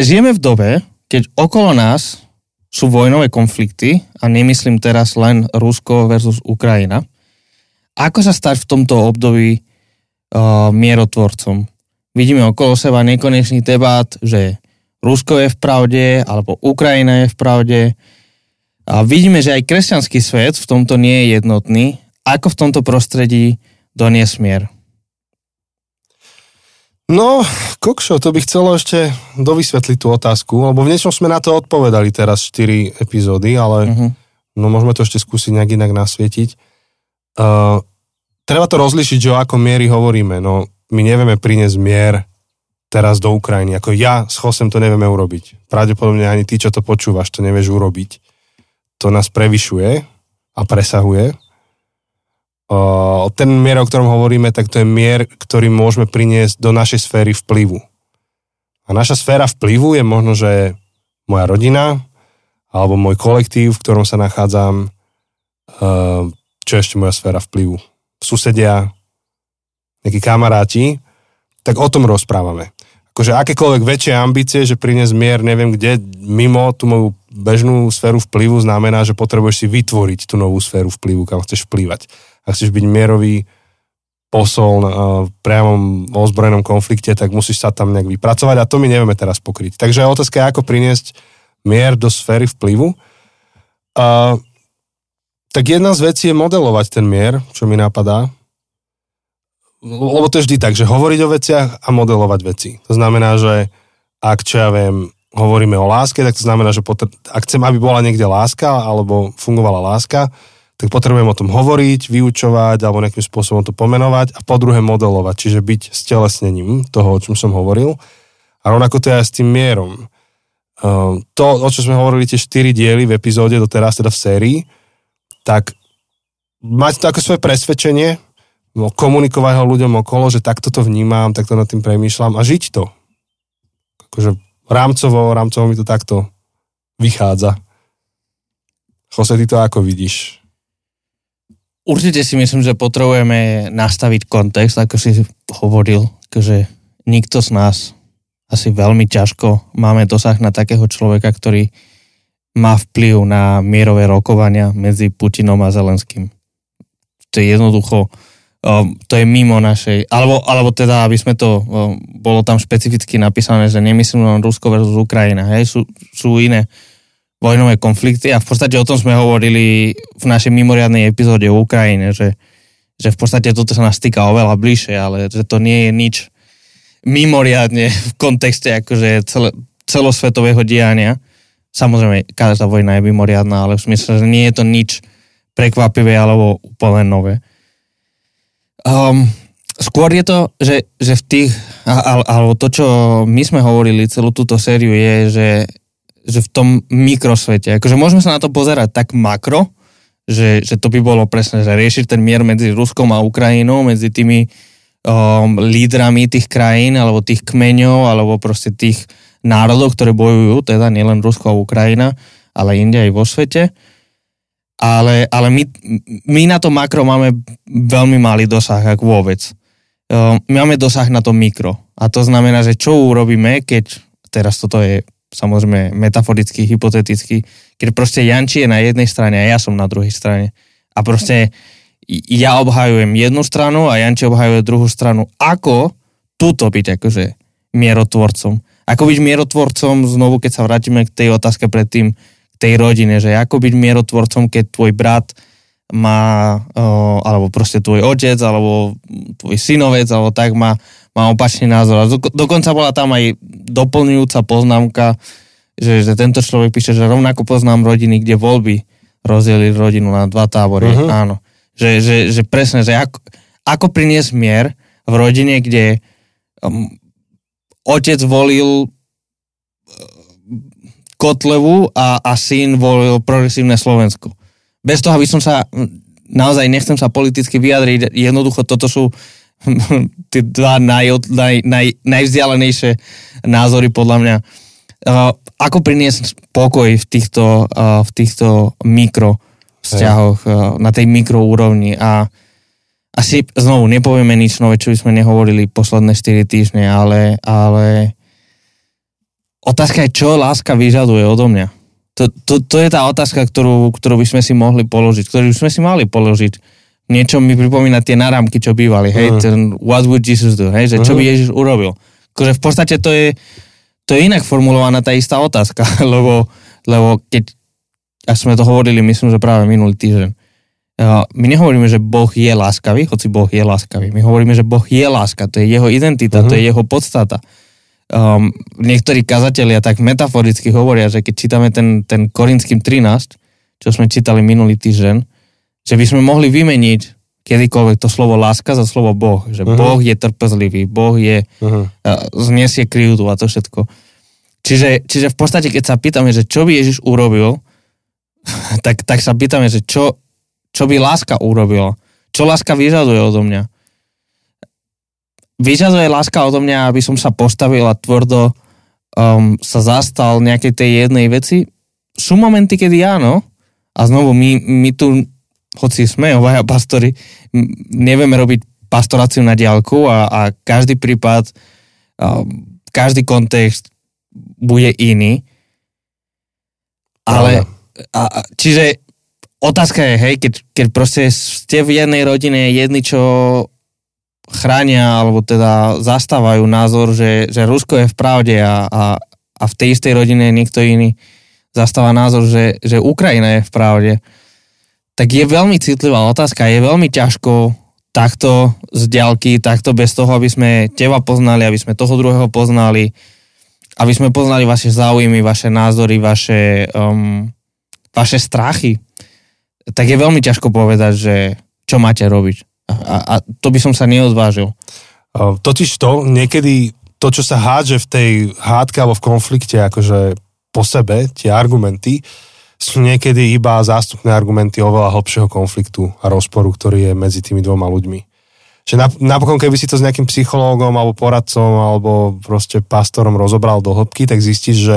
Žijeme v dobe, keď okolo nás sú vojnové konflikty, a nemyslím teraz len Rusko versus Ukrajina. Ako sa stať v tomto období mierotvorcom? Vidíme okolo seba nekonečný debát, že Rusko je v pravde, alebo Ukrajina je v pravde. A vidíme, že aj kresťanský svet v tomto nie je jednotný. Ako v tomto prostredí doniesť mier? No, kokšo, to by chcelo ešte dovysvetliť tú otázku, lebo v niečom sme na to odpovedali teraz 4 epizódy, ale no, môžeme to ešte skúsiť nejak inak nasvietiť. Treba to rozlišiť, že o akom miery hovoríme, no. My nevieme priniesť mier teraz do Ukrajiny. Ako ja s Josem to nevieme urobiť. Pravdepodobne ani ty, čo to počúvaš, to nevieš urobiť. To nás prevyšuje a presahuje. Ten mier, o ktorom hovoríme, tak to je mier, ktorý môžeme priniesť do našej sféry vplyvu. A naša sféra vplyvu je možno, že moja rodina, alebo môj kolektív, v ktorom sa nachádzam, čo je ešte moja sféra vplyvu. Susedia, nejakí kamaráti, tak o tom rozprávame. Akože akékoľvek väčšie ambície, že priniesť mier, neviem kde, mimo tú moju bežnú sféru vplyvu, znamená, že potrebuješ si vytvoriť tú novú sféru vplyvu, kam chceš vplyvať. Ak chceš byť mierový posol v priamom ozbrojenom konflikte, tak musíš sa tam nejak vypracovať a to my nevieme teraz pokryť. Takže otázka je, ako priniesť mier do sféry vplyvu. Tak jedna z vecí je modelovať ten mier, čo mi napadá. Lebo to je vždy tak, že hovoriť o veciach a modelovať veci. To znamená, že ak, čo ja viem, hovoríme o láske, tak to znamená, že ak chcem, aby bola niekde láska, alebo fungovala láska, tak potrebujem o tom hovoriť, vyučovať, alebo nejakým spôsobom to pomenovať a po druhé modelovať, čiže byť stelesnením toho, o čom som hovoril. A rovnako to je aj s tým mierom. To, o čom sme hovorili tie 4 diely v epizóde doteraz, teda v sérii, tak mať to ako svoje presvedčenie, komunikovať ho ľuďom okolo, že takto to vnímam, takto nad tým premýšľam a žiť to. Akože rámcovo mi to takto vychádza. Jose, ty to ako vidíš? Určite si myslím, že potrebujeme nastaviť kontext, ako si hovoril, že nikto z nás asi veľmi ťažko máme dosah na takého človeka, ktorý má vplyv na mierové rokovania medzi Putinom a Zelenským. To je jednoducho to je mimo našej, alebo teda, aby sme to, bolo tam špecificky napísané, že nemyslím len Rusko versus Ukrajina, hej, sú iné vojnové konflikty a v podstate o tom sme hovorili v našej mimoriadnej epizóde o Ukrajine, že v podstate toto sa nás týka oveľa bližšie, ale že to nie je nič mimoriadne v kontexte akože celosvetového diania. Samozrejme, každá vojna je mimoriadna, ale v smysle, že nie je to nič prekvapivé alebo úplne nové. Skôr je to, že v tých, alebo to, čo my sme hovorili celú túto sériu, je, že v tom mikrosvete, akože môžeme sa na to pozerať tak makro, že to by bolo presne, že riešiť ten mier medzi Ruskom a Ukrajinou, medzi tými lídrami tých krajín, alebo tých kmeňov, alebo proste tých národov, ktoré bojujú, teda nielen Rusko a Ukrajina, ale India aj vo svete. Ale my na to makro máme veľmi malý dosah, ak vôbec. Máme dosah na to mikro. A to znamená, že čo urobíme, keď, teraz toto je samozrejme metaforicky, hypoteticky, keď proste Janči je na jednej strane a ja som na druhej strane. A proste ja obhajujem jednu stranu a Janči obhajuje druhú stranu. Ako túto byť akože mierotvorcom? Ako byť mierotvorcom, znovu keď sa vrátime k tej otázke predtým, tej rodine, že ako byť mierotvorcom, keď tvoj brat má, alebo proste tvoj otec, alebo tvoj synovec, alebo tak má opačný názor. A dokonca bola tam aj doplňujúca poznámka, že tento človek píše, že rovnako poznám rodiny, kde voľby rozdielili rodinu na dva tábory. Uh-huh. Áno. Že presne, že ako priniesť mier v rodine, kde otec volil Kotlevu a syn volil progresívne Slovensko. Bez toho, aby som sa, naozaj nechcem sa politicky vyjadriť, jednoducho toto sú tie dva najvzdialenejšie názory podľa mňa. Ako priniesť pokoj v týchto mikro vzťahoch, na tej mikroúrovni a asi znovu nepovieme nič nové, čo by sme nehovorili posledné 4 týždne, ale otázka je, čo láska vyžaduje odo mňa. To je tá otázka, ktorú by sme si mohli položiť, ktorú by sme si mali položiť. Niečo mi pripomína tie narámky, čo bývali, hej, ten what would Jesus do, hej, že čo by Ježiš urobil. Akože v podstate to je inak formulovaná tá istá otázka, lebo keď, až sme to hovorili, myslím, že práve minulý týždeň, my nehovoríme, že Boh je láskavý, hoci Boh je láskavý, my hovoríme, že Boh je láska, to je jeho identita, to je jeho podstata. Niektorí kazatelia tak metaforicky hovoria, že keď čítame ten Korinským 13, čo sme čítali minulý týždeň, že by sme mohli vymeniť kedykoľvek to slovo láska za slovo Boh, že Boh je trpezlivý, Boh je zniesie krivdu a to všetko. Čiže v podstate, keď sa pýtame, že čo by Ježiš urobil, tak sa pýtame, že čo by láska urobila, Čo láska vyžaduje odo mňa? Vyžaduje láska odo mňa, aby som sa postavil a tvrdo sa zastal nejakej tej jednej veci. Sú momenty, kedy áno, a znovu my tu, hoci sme obaja pastori, nevieme robiť pastoráciu na diaľku a každý prípad, každý kontext bude iný. Ale, čiže otázka je, hej, keď proste ste v jednej rodine, jedni, čo chránia, alebo teda zastávajú názor, že Rusko je v pravde a v tej istej rodine niekto iný zastáva názor, že Ukrajina je v pravde, tak je veľmi citlivá otázka, je veľmi ťažko takto z diaľky, takto bez toho, aby sme teba poznali, aby sme toho druhého poznali, aby sme poznali vaše záujmy, vaše názory, vaše strachy, tak je veľmi ťažko povedať, že čo máte robiť. A to by som sa neodvážil. Totiž to, niekedy to, čo sa hádže v tej hádke alebo v konflikte, akože po sebe, tie argumenty, sú niekedy iba zástupné argumenty oveľa hlbšieho konfliktu a rozporu, ktorý je medzi tými dvoma ľuďmi. Čiže napokon, keby si to s nejakým psychológom alebo poradcom alebo proste pastorom rozobral do hĺbky, tak zistíš, že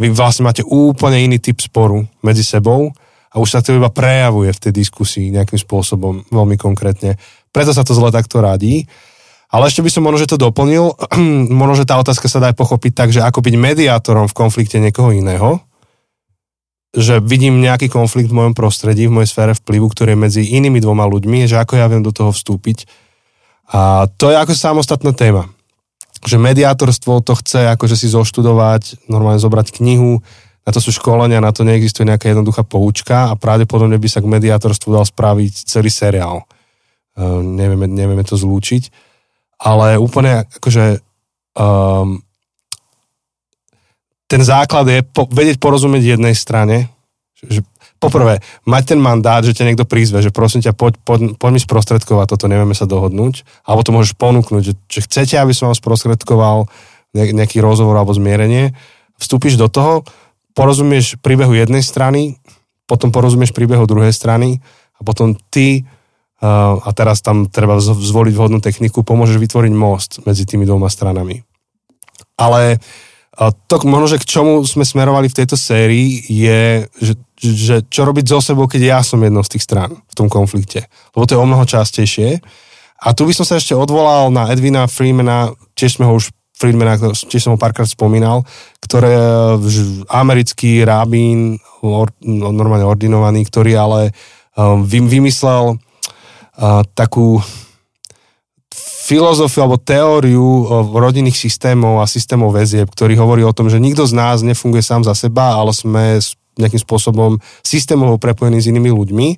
vy vlastne máte úplne iný typ sporu medzi sebou a už sa to iba prejavuje v tej diskusii nejakým spôsobom veľmi konkrétne. Preto sa to zle takto radí. Ale ešte by som možno, že to doplnil. Možno, že tá otázka sa dá pochopiť tak, že ako byť mediátorom v konflikte niekoho iného, že vidím nejaký konflikt v mojom prostredí, v mojej sfére vplyvu, ktorý je medzi inými dvoma ľuďmi, že ako ja viem do toho vstúpiť. A to je ako samostatná téma. Že mediátorstvo to chce akože si zoštudovať, normálne zobrať knihu, na to sú školenia, na to neexistuje nejaká jednoduchá poučka a pravdepodobne by sa k mediátorstvu dal spraviť celý seriál. Nevieme to zlúčiť. Ale úplne akože... ten základ je vedieť porozumieť jednej strane. Že poprvé, mať ten mandát, že ťa niekto prizve, že prosím ťa, poď mi sprostredkovať toto, nevieme sa dohodnúť. Alebo to môžeš ponúknuť, že chcete, aby som vám sprostredkoval nejaký rozhovor alebo zmierenie. Vstúpiš do toho, porozumieš príbehu jednej strany, potom porozumieš príbehu druhej strany a potom ty, a teraz tam treba zvoliť vhodnú techniku, pomôžeš vytvoriť most medzi tými dvoma stranami. Ale... A to možno, že k čomu sme smerovali v tejto sérii je, že čo robiť so sebou, keď ja som jednou z tých strán v tom konflikte. Lebo to je o mnoho častejšie. A tu by som sa ešte odvolal na Edwina Friedmana, tiež som ho párkrát spomínal, ktorý je americký rabín, normálne ordinovaný, ktorý ale vymyslel takú... filozofiu alebo teóriu rodinných systémov a systémov väzieb, ktorý hovorí o tom, že nikto z nás nefunguje sám za seba, ale sme nejakým spôsobom systémovo prepojení s inými ľuďmi.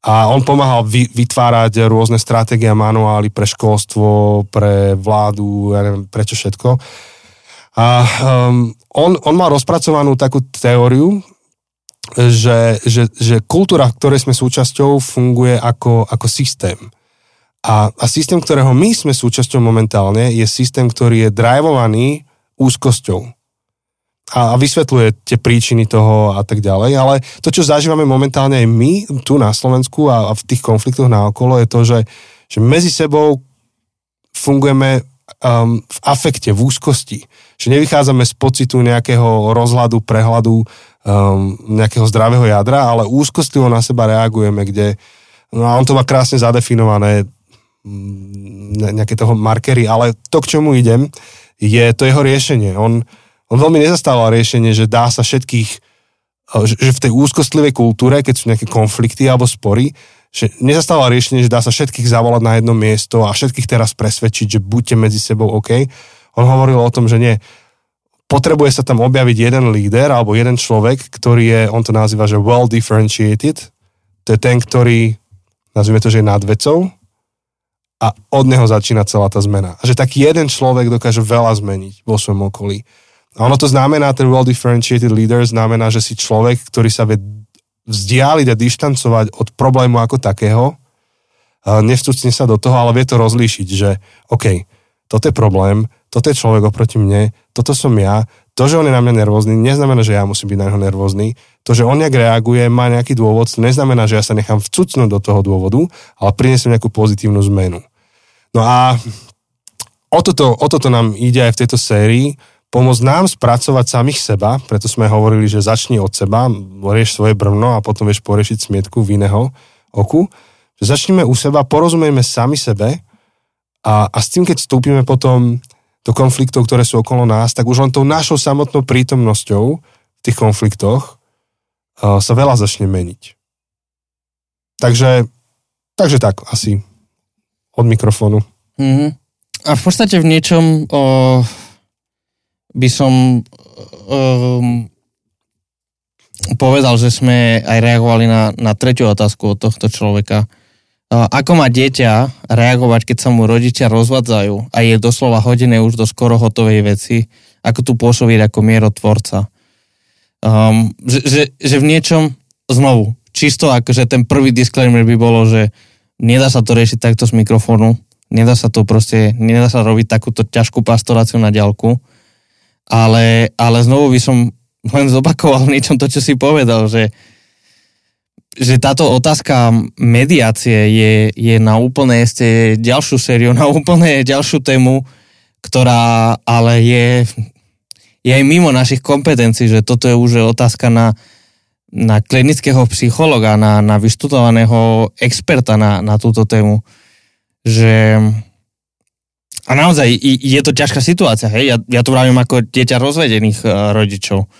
A on pomáhal vytvárať rôzne stratégie a manuály pre školstvo, pre vládu, ja neviem, prečo všetko. A on mal rozpracovanú takú teóriu, že kultúra, v ktorej sme súčasťou, funguje ako systém. A systém, ktorého my sme súčasťou momentálne, je systém, ktorý je drivovaný úzkosťou. A vysvetľuje tie príčiny toho a tak ďalej. Ale to, čo zažívame momentálne aj my, tu na Slovensku a v tých konfliktoch naokolo, je to, že medzi sebou fungujeme v afekte, v úzkosti. Že nevychádzame z pocitu nejakého rozhľadu, prehľadu, nejakého zdravého jadra, ale úzkostlivo na seba reagujeme, kde... No a on to má krásne zadefinované, nejaké toho markery, ale to, k čomu idem, je to jeho riešenie. On veľmi nezastával riešenie, že dá sa všetkých, že v tej úzkostlivej kultúre, keď sú nejaké konflikty alebo spory, že nezastával riešenie, že dá sa všetkých zavolať na jedno miesto a všetkých teraz presvedčiť, že buďte medzi sebou OK. On hovoril o tom, že nie. Potrebuje sa tam objaviť jeden líder alebo jeden človek, ktorý je, on to nazýva, že well differentiated. To je ten, ktorý, nazvime to, že je nad vecou, a od neho začína celá tá zmena. A že taký jeden človek dokáže veľa zmeniť vo svojom okolí. A ono to znamená, ten well differentiated leader znamená, že si človek, ktorý sa vie vzdialiť a dištancovať od problému ako takého, nevstucne sa do toho, ale vie to rozlíšiť, že OK, toto je problém, toto je človek oproti mne, toto som ja, To, že on je na mňa nervózny, neznamená, že ja musím byť na neho nervózny. To, že on nejak reaguje, má nejaký dôvod, neznamená, že ja sa nechám vcucnúť do toho dôvodu, ale prinesem nejakú pozitívnu zmenu. No a o toto nám ide aj v tejto sérii, pomôcť nám spracovať samých seba, preto sme hovorili, že začni od seba, rieš svoje brvno a potom vieš poriešiť smietku v iného oku. Že začneme u seba, porozumejme sami sebe a s tým, keď vstúpime potom do konfliktov, ktoré sú okolo nás, tak už len tou našou samotnou prítomnosťou v tých konfliktoch sa veľa začne meniť. Takže tak, asi od mikrofónu. Mm-hmm. A v podstate v niečom... by som povedal, že sme aj reagovali na tretiu otázku od tohto človeka. Ako má dieťa reagovať, keď sa mu rodičia rozvádzajú a je doslova hodené už do skoro hotovej veci, ako tu pôsobiť ako mierotvorca. Že v niečom, znovu, čisto akože ten prvý disclaimer by bolo, že nedá sa to riešiť takto z mikrofónu, nedá sa robiť takúto ťažkú pastoráciu na diaľku. Ale znovu by som len zopakoval niečom to, čo si povedal, že táto otázka mediácie je na úplne ďalšiu sériu, na úplne ďalšiu tému, ktorá ale je aj mimo našich kompetencií, že toto je už otázka na klinického psychologa, na vyštudovaného experta na túto tému, že... A naozaj, je to ťažká situácia, hej? Ja to vravím ako dieťa rozvedených rodičov.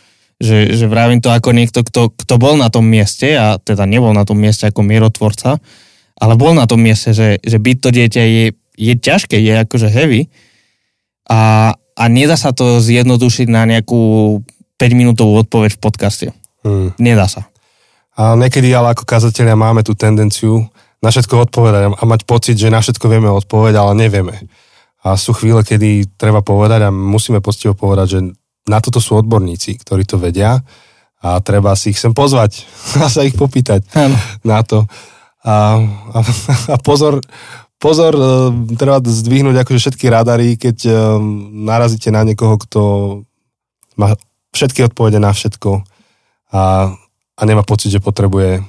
Že vravím to ako niekto, kto bol na tom mieste, a teda nebol na tom mieste ako mierotvorca, ale bol na tom mieste, že byť to dieťa je ťažké, je akože heavy. A nedá sa to zjednodušiť na nejakú 5-minútovú odpoveď v podcaste. Nedá sa. A niekedy ale ako kazatelia máme tú tendenciu na všetko odpovedať a mať pocit, že na všetko vieme odpoveď, ale nevieme. A sú chvíle, kedy treba povedať a musíme poctivo povedať, že na toto sú odborníci, ktorí to vedia a treba si ich sem pozvať a sa ich popýtať na to. A pozor, treba zdvihnúť akože všetky radary, keď narazíte na niekoho, kto má všetky odpovede na všetko a nemá pocit, že potrebuje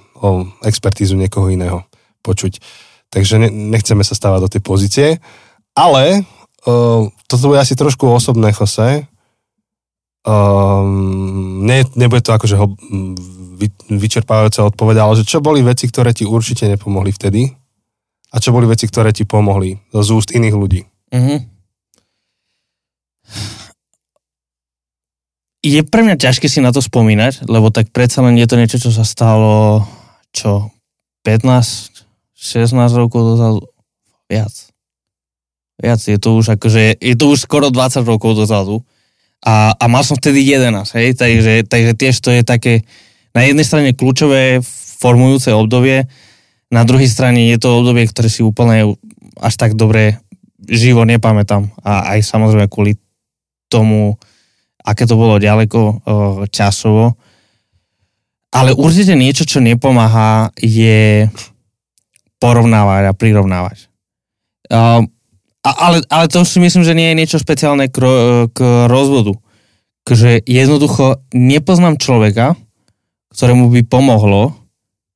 expertízu niekoho iného počuť. Takže nechceme sa stávať do tej pozície. Ale toto bude asi trošku osobné, Jose. Nebude to akože vyčerpávajúca odpoveď, ale že čo boli veci, ktoré ti určite nepomohli vtedy a čo boli veci, ktoré ti pomohli z úst iných ľudí? Mm-hmm. Je pre mňa ťažké si na to spomínať, lebo tak predsa len je to niečo, čo sa stalo 15, 16 rokov dozadu, viac, je to už akože, je to už skoro 20 rokov dozadu a mal som vtedy 11, hej, takže tiež to je také, na jednej strane kľúčové formujúce obdobie, na druhej strane je to obdobie, ktoré si úplne až tak dobre živo nepamätám a aj samozrejme kvôli tomu, aké to bolo ďaleko časovo, ale určite niečo, čo nepomáha, je porovnávať a prirovnávať. Ale to si myslím, že nie je niečo špeciálne k rozvodu. Že jednoducho nepoznám človeka, ktorému by pomohlo,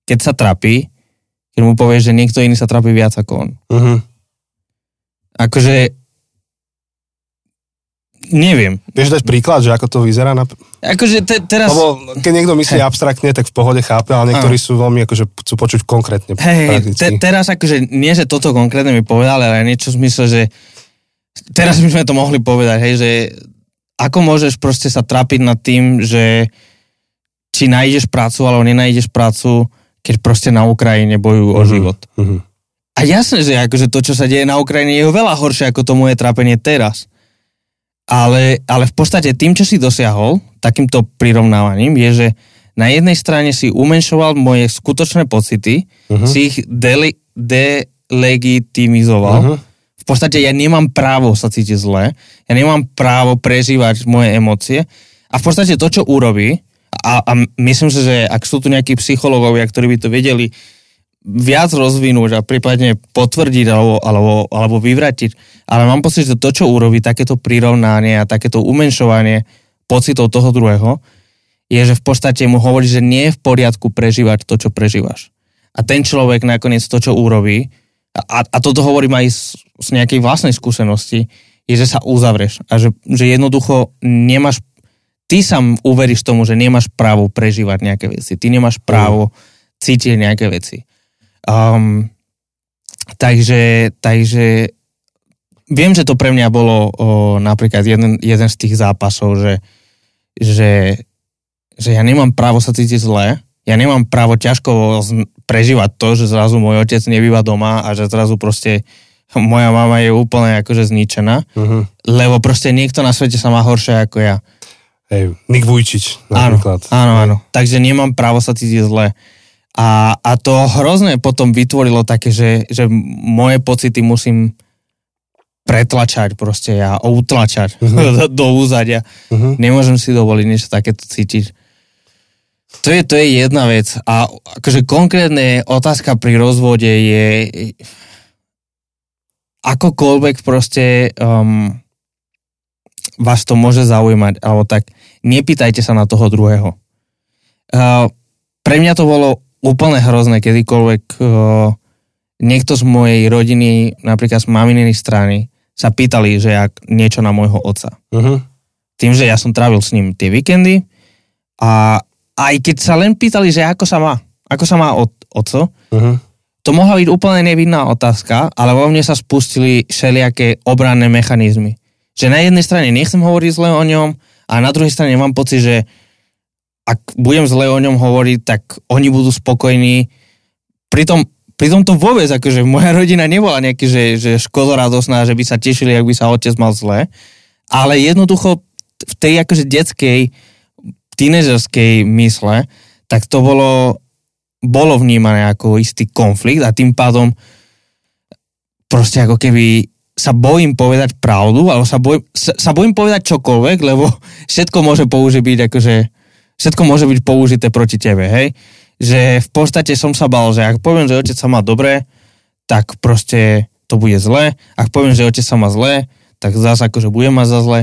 keď sa trápi, keď mu povieš, že niekto iný sa trápi viac ako on. Uh-huh. Akože neviem. Vieš dať príklad, že ako to vyzerá? Akože teraz... Lebo keď niekto myslí abstraktne, tak v pohode chápe, ale niektorí sú veľmi, akože chcú počuť konkrétne. Teraz akože, nie, že toto konkrétne mi povedali, ale niečo v zmysle, že teraz by sme to mohli povedať, hej, že ako môžeš proste sa trápiť nad tým, že či nájdeš prácu, alebo nenájdeš prácu, keď proste na Ukrajine bojujú o život. Uh-huh. A jasne, že akože to, čo sa deje na Ukrajine, je veľa horšie, ako to moje trápenie teraz. Ale v podstate tým, čo si dosiahol takýmto prirovnávaním, je, že na jednej strane si umenšoval moje skutočné pocity, si ich delegitimizoval. V podstate ja nemám právo sa cítiť zle, ja nemám právo prežívať moje emócie a v podstate to, čo urobí, a myslím si, že ak sú tu nejakí psychológovia, ktorí by to vedeli viac rozvinúť a prípadne potvrdiť alebo vyvratiť. Ale mám pocit, že to, čo urobí takéto prirovnanie a takéto umenšovanie pocitov toho druhého, je, že v podstate mu hovorí, že nie je v poriadku prežívať to, čo prežívaš. A ten človek nakoniec to, čo urobí, a toto hovorím aj z nejakej vlastnej skúsenosti, je, že sa uzavrieš a že jednoducho nemáš, ty sám uveríš tomu, že nemáš právo prežívať nejaké veci, ty nemáš právo cítiť nejaké veci. Takže viem, že to pre mňa bolo napríklad jeden z tých zápasov, že ja nemám právo sa cítiť zle, ja nemám právo ťažko prežívať to, že zrazu môj otec nebýva doma a že zrazu proste moja mama je úplne akože zničená, lebo proste niekto na svete sa má horšie ako ja. Hej, Nik Vujčič napríklad. Áno. Takže nemám právo sa cítiť zle. A to hrozné potom vytvorilo také, že moje pocity musím pretlačať proste ja, utlačať do úzadia. Nemôžem si dovoliť niečo takéto cítiť. To je jedna vec. A akože konkrétne otázka pri rozvode je akokoľvek proste vás to môže zaujímať, alebo tak nepýtajte sa na toho druhého. Pre mňa to bolo úplne hrozné, kedykoľvek niekto z mojej rodiny, napríklad z maminej strany, sa pýtali, že ak niečo na môjho otca. Tým, že ja som trávil s ním tie víkendy a aj keď sa len pýtali, že ako sa má otco, to mohla byť úplne nevinná otázka, ale vo mne sa spustili všelijaké obranné mechanizmy. Že na jednej strane nechcem hovoriť zle o ňom a na druhej strane mám pocit, že ak budem zle o ňom hovoriť, tak oni budú spokojní. Pritom to vôbec, akože moja rodina nebola nejaký, že škodoradosná, že by sa tešili, ak by sa otec mal zle. Ale jednoducho v tej akože detskej, tínežerskej mysle, tak to bolo vnímané ako istý konflikt a tým pádom proste ako keby sa bojím povedať pravdu, alebo sa bojím povedať čokoľvek, lebo všetko môže použiť akože všetko môže byť použité proti tebe, hej? Že v podstate som sa bál, že ak poviem, že otec sa má dobre, tak proste to bude zle. Ak poviem, že otec sa má zle, tak zase akože bude mať za zle.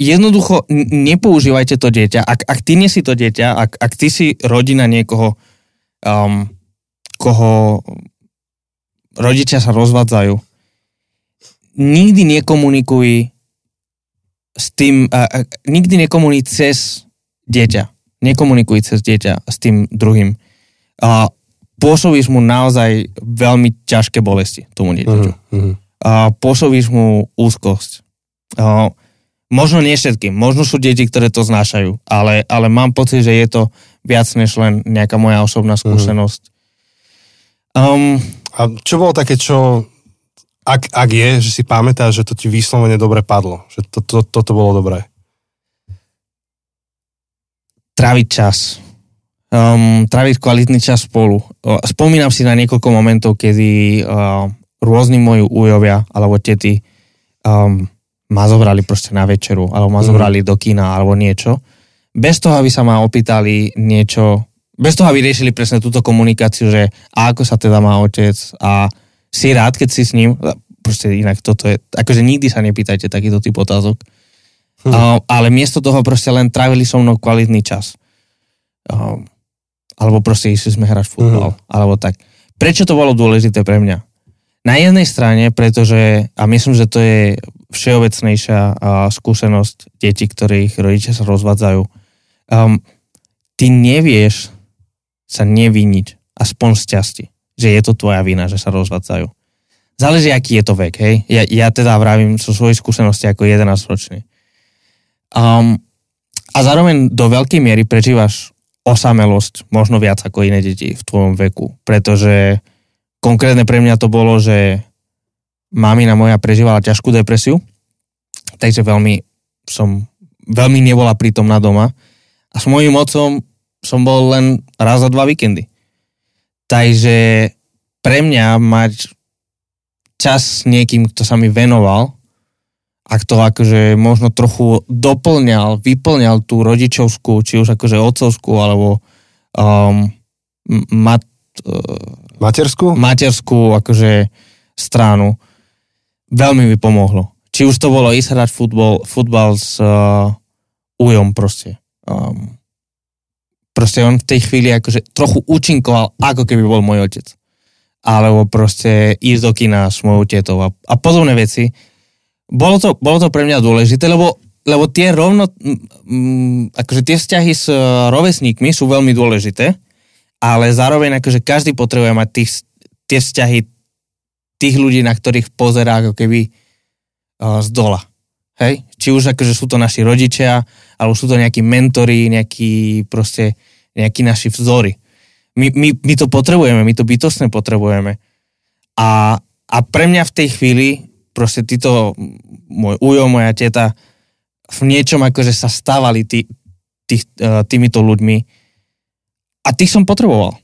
Jednoducho nepoužívajte to dieťa. Ak ty nie si to dieťa, ak ty si rodina niekoho, koho rodičia sa rozvádzajú, nikdy nekomunikuj nikdy nekomunikuj cez dieťa. Nekomunikuj cez dieťa s tým druhým. Pôsobíš mu naozaj veľmi ťažké bolesti tomu dieťaťu. Pôsobíš mu úzkosť. Možno nie všetkým, možno sú deti, ktoré to znášajú, ale mám pocit, že je to viac než len nejaká moja osobná skúsenosť. A čo bolo také, čo Ak je, že si pamätáš, že to ti výslovene dobre padlo, že toto bolo dobré. Tráviť čas. Tráviť kvalitný čas spolu. Spomínam si na niekoľko momentov, kedy rôzni moji ujovia alebo tety ma zobrali proste na večeru, alebo ma zobrali do kina, alebo niečo. Bez toho, aby sa ma opýtali niečo, bez toho, aby riešili presne túto komunikáciu, že ako sa teda má otec a si rád, keď si s ním, proste inak toto je, akože nikdy sa nepýtajte takýto typ otázok, ale miesto toho proste len trávili so mnou kvalitný čas. Alebo proste išli sme hrať futbal, alebo tak. Prečo to bolo dôležité pre mňa? Na jednej strane, pretože, a myslím, že to je všeobecnejšia skúsenosť detí, ktorých rodičia sa rozvádzajú, ty nevieš sa neviniť, aspoň z časti, že je to tvoja vina, že sa rozvádzajú. Záleží, aký je to vek, hej? Ja teda vravím zo svojej skúsenosti ako 11-ročný. A zároveň do veľkej miery prežívaš osamelosť, možno viac ako iné deti v tvojom veku, pretože konkrétne pre mňa to bolo, že mamina moja prežívala ťažkú depresiu, takže veľmi nebola prítomná doma a s mojím otcom som bol len raz za dva víkendy. Takže pre mňa mať čas s niekým, kto sa mi venoval a kto akože možno trochu vyplňal tú rodičovskú, či už akože otcovskú, alebo materskú akože stranu, veľmi mi pomohlo. Či už to bolo ísť hrať futbal s Ujom proste. Proste on v tej chvíli akože trochu účinkoval, ako keby bol môj otec. Alebo proste ísť do kina s mojou tetou a podobné veci. Bolo to pre mňa dôležité, lebo tie akože tie vzťahy s rovesníkmi sú veľmi dôležité, ale zároveň akože každý potrebuje mať tie vzťahy tých ľudí, na ktorých pozerá ako keby z dola. Hej? Či už akože sú to naši rodičia, alebo sú to nejakí mentori, nejakí naši vzory. My to potrebujeme, my to bytostne potrebujeme. A pre mňa v tej chvíli proste títo, môj ujo, moja teta, v niečom akože sa stávali týmito ľuďmi. A tých som potreboval.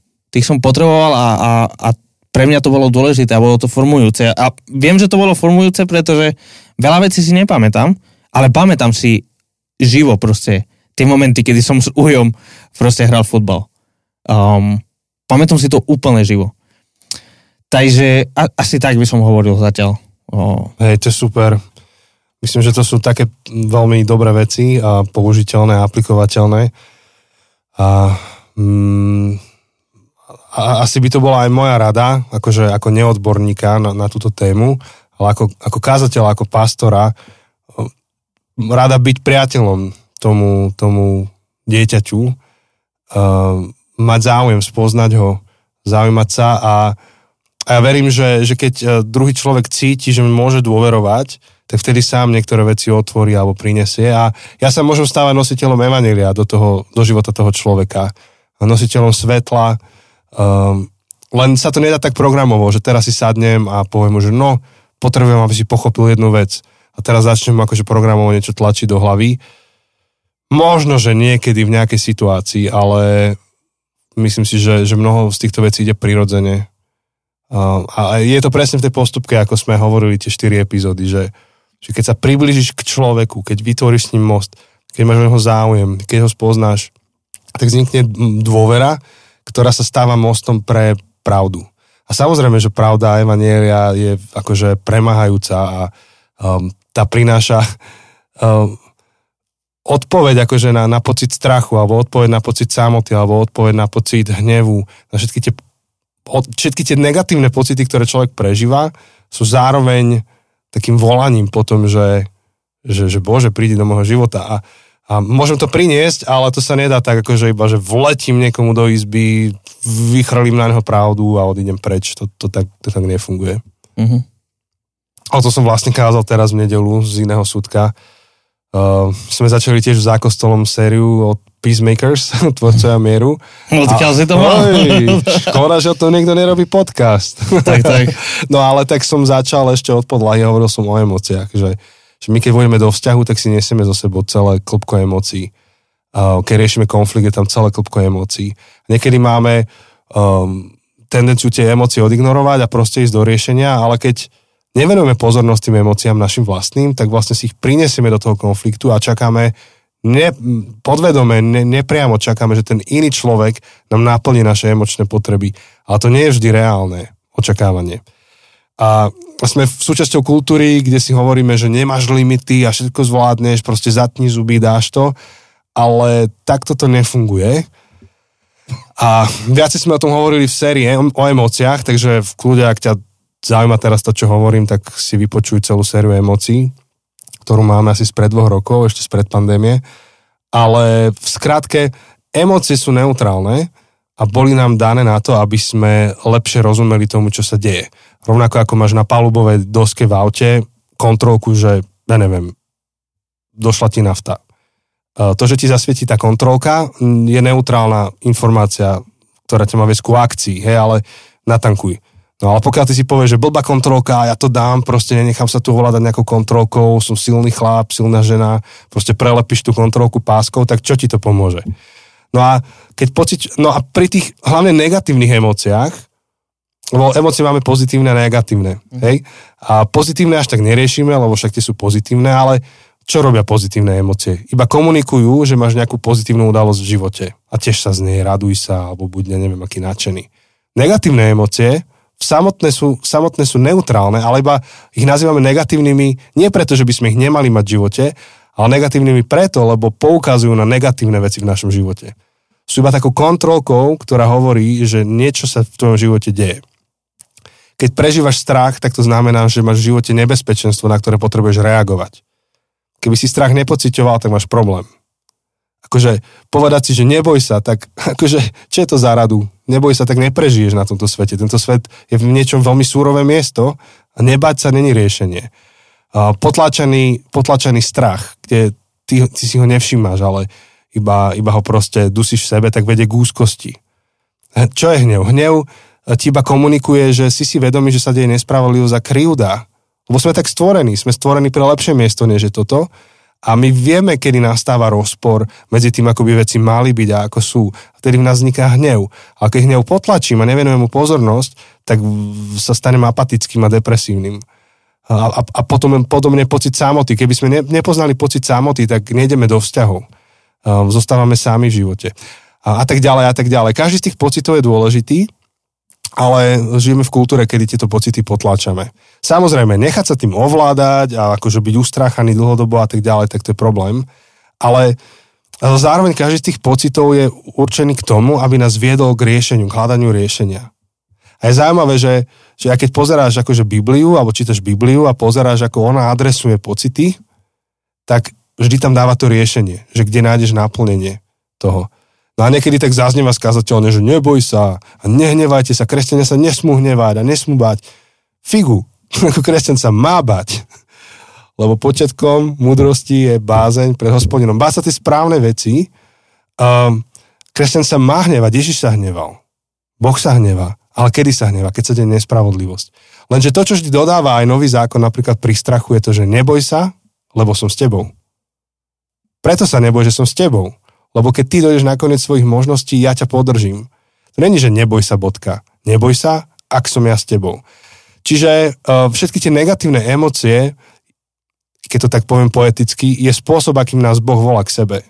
A pre mňa to bolo dôležité a bolo to formujúce. A viem, že to bolo formujúce, pretože veľa vecí si nepamätám, ale pamätám si živo proste tie momenty, kedy som s ujom proste hral futbal. Pamätám si to úplne živo. Takže asi tak by som hovoril zatiaľ. Hej, to je super. Myslím, že to sú také veľmi dobré veci a použiteľné, aplikovateľné. A asi by to bola aj moja rada, akože ako neodborníka na túto tému, ale ako kázateľa, ako pastora, rada byť priateľom tomu dieťaťu, mať záujem, spoznať ho, zaujímať sa a ja verím, že keď druhý človek cíti, že mi môže dôverovať, tak vtedy sám niektoré veci otvorí alebo prinesie a ja sa môžem stávať nositeľom evanjelia do života toho človeka, nositeľom svetla, len sa to nedá tak programovo, že teraz si sadnem a poviem mu, že no, potrebujem, aby si pochopil jednu vec a teraz začnem akože programovo niečo tlačiť do hlavy. Možno, že niekedy v nejakej situácii, ale myslím si, že mnoho z týchto vecí ide prirodzene. A je to presne v tej postupke, ako sme hovorili tie 4 epizódy, že keď sa priblížiš k človeku, keď vytvoríš s ním most, keď máš o neho záujem, keď ho spoznáš, tak vznikne dôvera, ktorá sa stáva mostom pre pravdu. A samozrejme, že pravda evanjelia je akože premáhajúca a tá prináša odpoveď akože na pocit strachu, alebo odpoveď na pocit samoty, alebo odpoveď na pocit hnevu, na všetky tie negatívne pocity, ktoré človek prežíva, sú zároveň takým volaním potom, že Bože, prídi do môjho života. A môžem to priniesť, ale to sa nedá tak, akože iba, že vletím niekomu do izby, vychrlím na neho pravdu a odídem preč. To tak nefunguje. Mm-hmm. O to som vlastne kázal teraz v nedeľu z iného súdka. Sme začali tiež za kostolom sériu od Peacemakers, tvorcovia mieru. Odkiaľ si to mal? Škoda, že o tom niekto nerobí podcast. Tak. No ale tak som začal ešte od podlahy, hovoril som o emóciách, že my keď vojdeme do vzťahu, tak si nesieme zo sebou celé klopko emócií. Keď riešime konflikt, je tam celé klopko emócií. Niekedy máme tendenciu tie emócie odignorovať a proste ísť do riešenia, ale keď nevenujeme pozornosť tým emóciám našim vlastným, tak vlastne si ich prinesieme do toho konfliktu a čakáme, podvedome, nepriamo čakáme, že ten iný človek nám naplní naše emočné potreby. Ale to nie je vždy reálne očakávanie. A sme súčasťou kultúry, kde si hovoríme, že nemáš limity a všetko zvládneš, proste zatni zuby, dáš to. Ale takto to nefunguje. A viac sme o tom hovorili v sérii o emóciách, takže v kľude, ak ťa zaujíma teraz to, čo hovorím, tak si vypočuj celú sériu emócií, ktorú máme asi spred 2 rokov, ešte spred pandémie. Ale v skratke, emócie sú neutrálne a boli nám dané na to, aby sme lepšie rozumeli tomu, čo sa deje. Rovnako ako máš na palubovej doske v aute kontrolku, že, ja neviem, došla ti nafta. To, že ti zasvietí tá kontrolka, je neutrálna informácia, ktorá ťa má viesť ku akcii, hej, ale natankuj. No ale pokiaľ ty si povieš, že blbá kontrolka, ja to dám, proste nenechám sa tu ovládať nejakou kontrolkou, som silný chlap, silná žena, proste prelepíš tú kontrolku páskou, tak čo ti to pomôže? No a pri tých hlavne negatívnych emóciách, lebo emócie máme pozitívne a negatívne, hej? A pozitívne až tak neriešime, lebo však tie sú pozitívne, ale čo robia pozitívne emócie? Iba komunikujú, že máš nejakú pozitívnu udalosť v živote a tiež sa z nej, raduj sa, alebo buď, neviem, aký nadšený. Negatívne emócie samotné sú neutrálne, ale iba ich nazývame negatívnymi, nie preto, že by sme ich nemali mať v živote, ale negatívnymi preto, lebo poukazujú na negatívne veci v našom živote. Sú iba takou kontrolkou, ktorá hovorí, že niečo sa v tvojom živote deje. Keď prežívaš strach, tak to znamená, že máš v živote nebezpečenstvo, na ktoré potrebuješ reagovať. Keby si strach nepociťoval, tak máš problém. Akože povedať si, že neboj sa, tak akože, čo je to za radu? Neboj sa, tak neprežiješ na tomto svete. Tento svet je v niečom veľmi súrové miesto a nebáť sa není riešenie. Potlačený strach, kde ty si ho nevšimáš, ale iba ho proste dusíš v sebe, tak vedie k úzkosti. Čo je hnev? Hnev ti iba komunikuje, že si vedomý, že sa deje nespravodlivosť a krivda. Lebo sme tak stvorení. Sme stvorení pre lepšie miesto, než je toto. A my vieme, kedy nastáva rozpor medzi tým, ako by veci mali byť a ako sú. A vtedy v nás vzniká hnev. A keď hnev potlačím a nevenujem mu pozornosť, tak sa stanem apatickým a depresívnym. A potom podobne pocit samoty. Keby sme nepoznali pocit samoty, tak nejdeme do vzťahov. Zostávame sami v živote. A tak ďalej. Každý z tých pocitov je dôležitý, ale žijeme v kultúre, kedy tieto pocity potláčame. Samozrejme, nechať sa tým ovládať a akože byť ustráchaný dlhodobo a tak ďalej, tak to je problém. Ale zároveň každý z tých pocitov je určený k tomu, aby nás viedol k riešeniu, k hľadaniu riešenia. A je zaujímavé, že keď pozeráš akože Bibliu, alebo čítaš Bibliu a pozeráš, ako ona adresuje pocity, tak vždy tam dáva to riešenie, že kde nájdeš naplnenie toho. No a niekedy tak zaznieva skazateľne, že neboj sa a nehnevajte sa, kresťania sa nesmú hnevať a nesmú báť. Figu, ako kresťan sa má báť, lebo počiatkom múdrosti je bázeň pred Hospodinom. Báť sa tie správne veci, kresťan sa má hnevať, Ježiš sa hneval, Boh sa hnevá, ale kedy sa hnevá, keď sa deje nespravodlivosť. Lenže to, čo vždy dodáva aj nový zákon, napríklad pri strachu, je to, že neboj sa, lebo som s tebou. Preto sa neboj, že som s tebou. Lebo keď ty dojdeš na koniec svojich možností, ja ťa podržím. To není, že neboj sa, bodka. Neboj sa, ak som ja s tebou. Čiže všetky tie negatívne emócie, keď to tak poviem poeticky, je spôsob, akým nás Boh volá k sebe.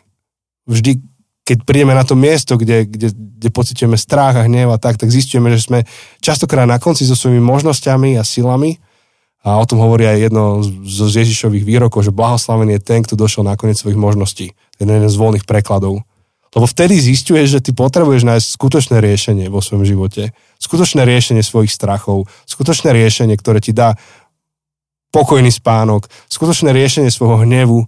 Vždy, keď prídeme na to miesto, kde pociťujeme strach a hnev a tak zistíme, že sme častokrát na konci so svojimi možnosťami a silami. A o tom hovorí aj jedno z Ježišových výrokov, že blahoslavený je ten, kto došiel na koniec svojich možností. Jeden z voľných prekladov. Lebo vtedy zisťuješ, že ty potrebuješ nájsť skutočné riešenie vo svojom živote. Skutočné riešenie svojich strachov. Skutočné riešenie, ktoré ti dá pokojný spánok. Skutočné riešenie svojho hnevu.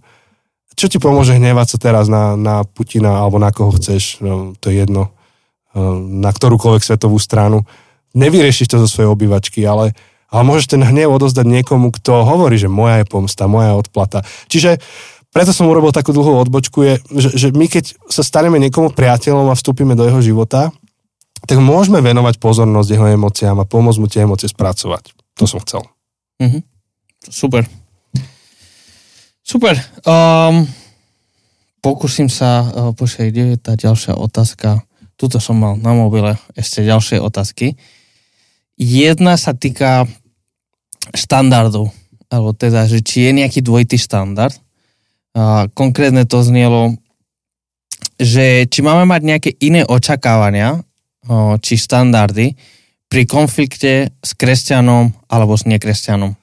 Čo ti pomôže hnevať sa teraz na Putina alebo na koho chceš, no, to je jedno, na ktorúkoľvek svetovú stranu. Nevyriešiš to zo svojej obývačky, ale môžeš ten hnev odozdať niekomu, kto hovorí, že moja je pomsta, moja je odplata. Čiže preto som urobil takú dlhú odbočku, že my keď sa staneme niekomu priateľom a vstúpime do jeho života, tak môžeme venovať pozornosť jeho emóciám a pomôcť mu tie emócie spracovať. To som chcel. Mm-hmm. Super. Pokúsim sa počkať, kde je tá ďalšia otázka. Tuto som mal na mobile ešte ďalšie otázky. Jedna sa týka štandardov, alebo teda, že či je nejaký dvojitý štandard. Konkrétne to znielo, že či máme mať nejaké iné očakávania či štandardy pri konflikte s kresťanom alebo s nekresťanom.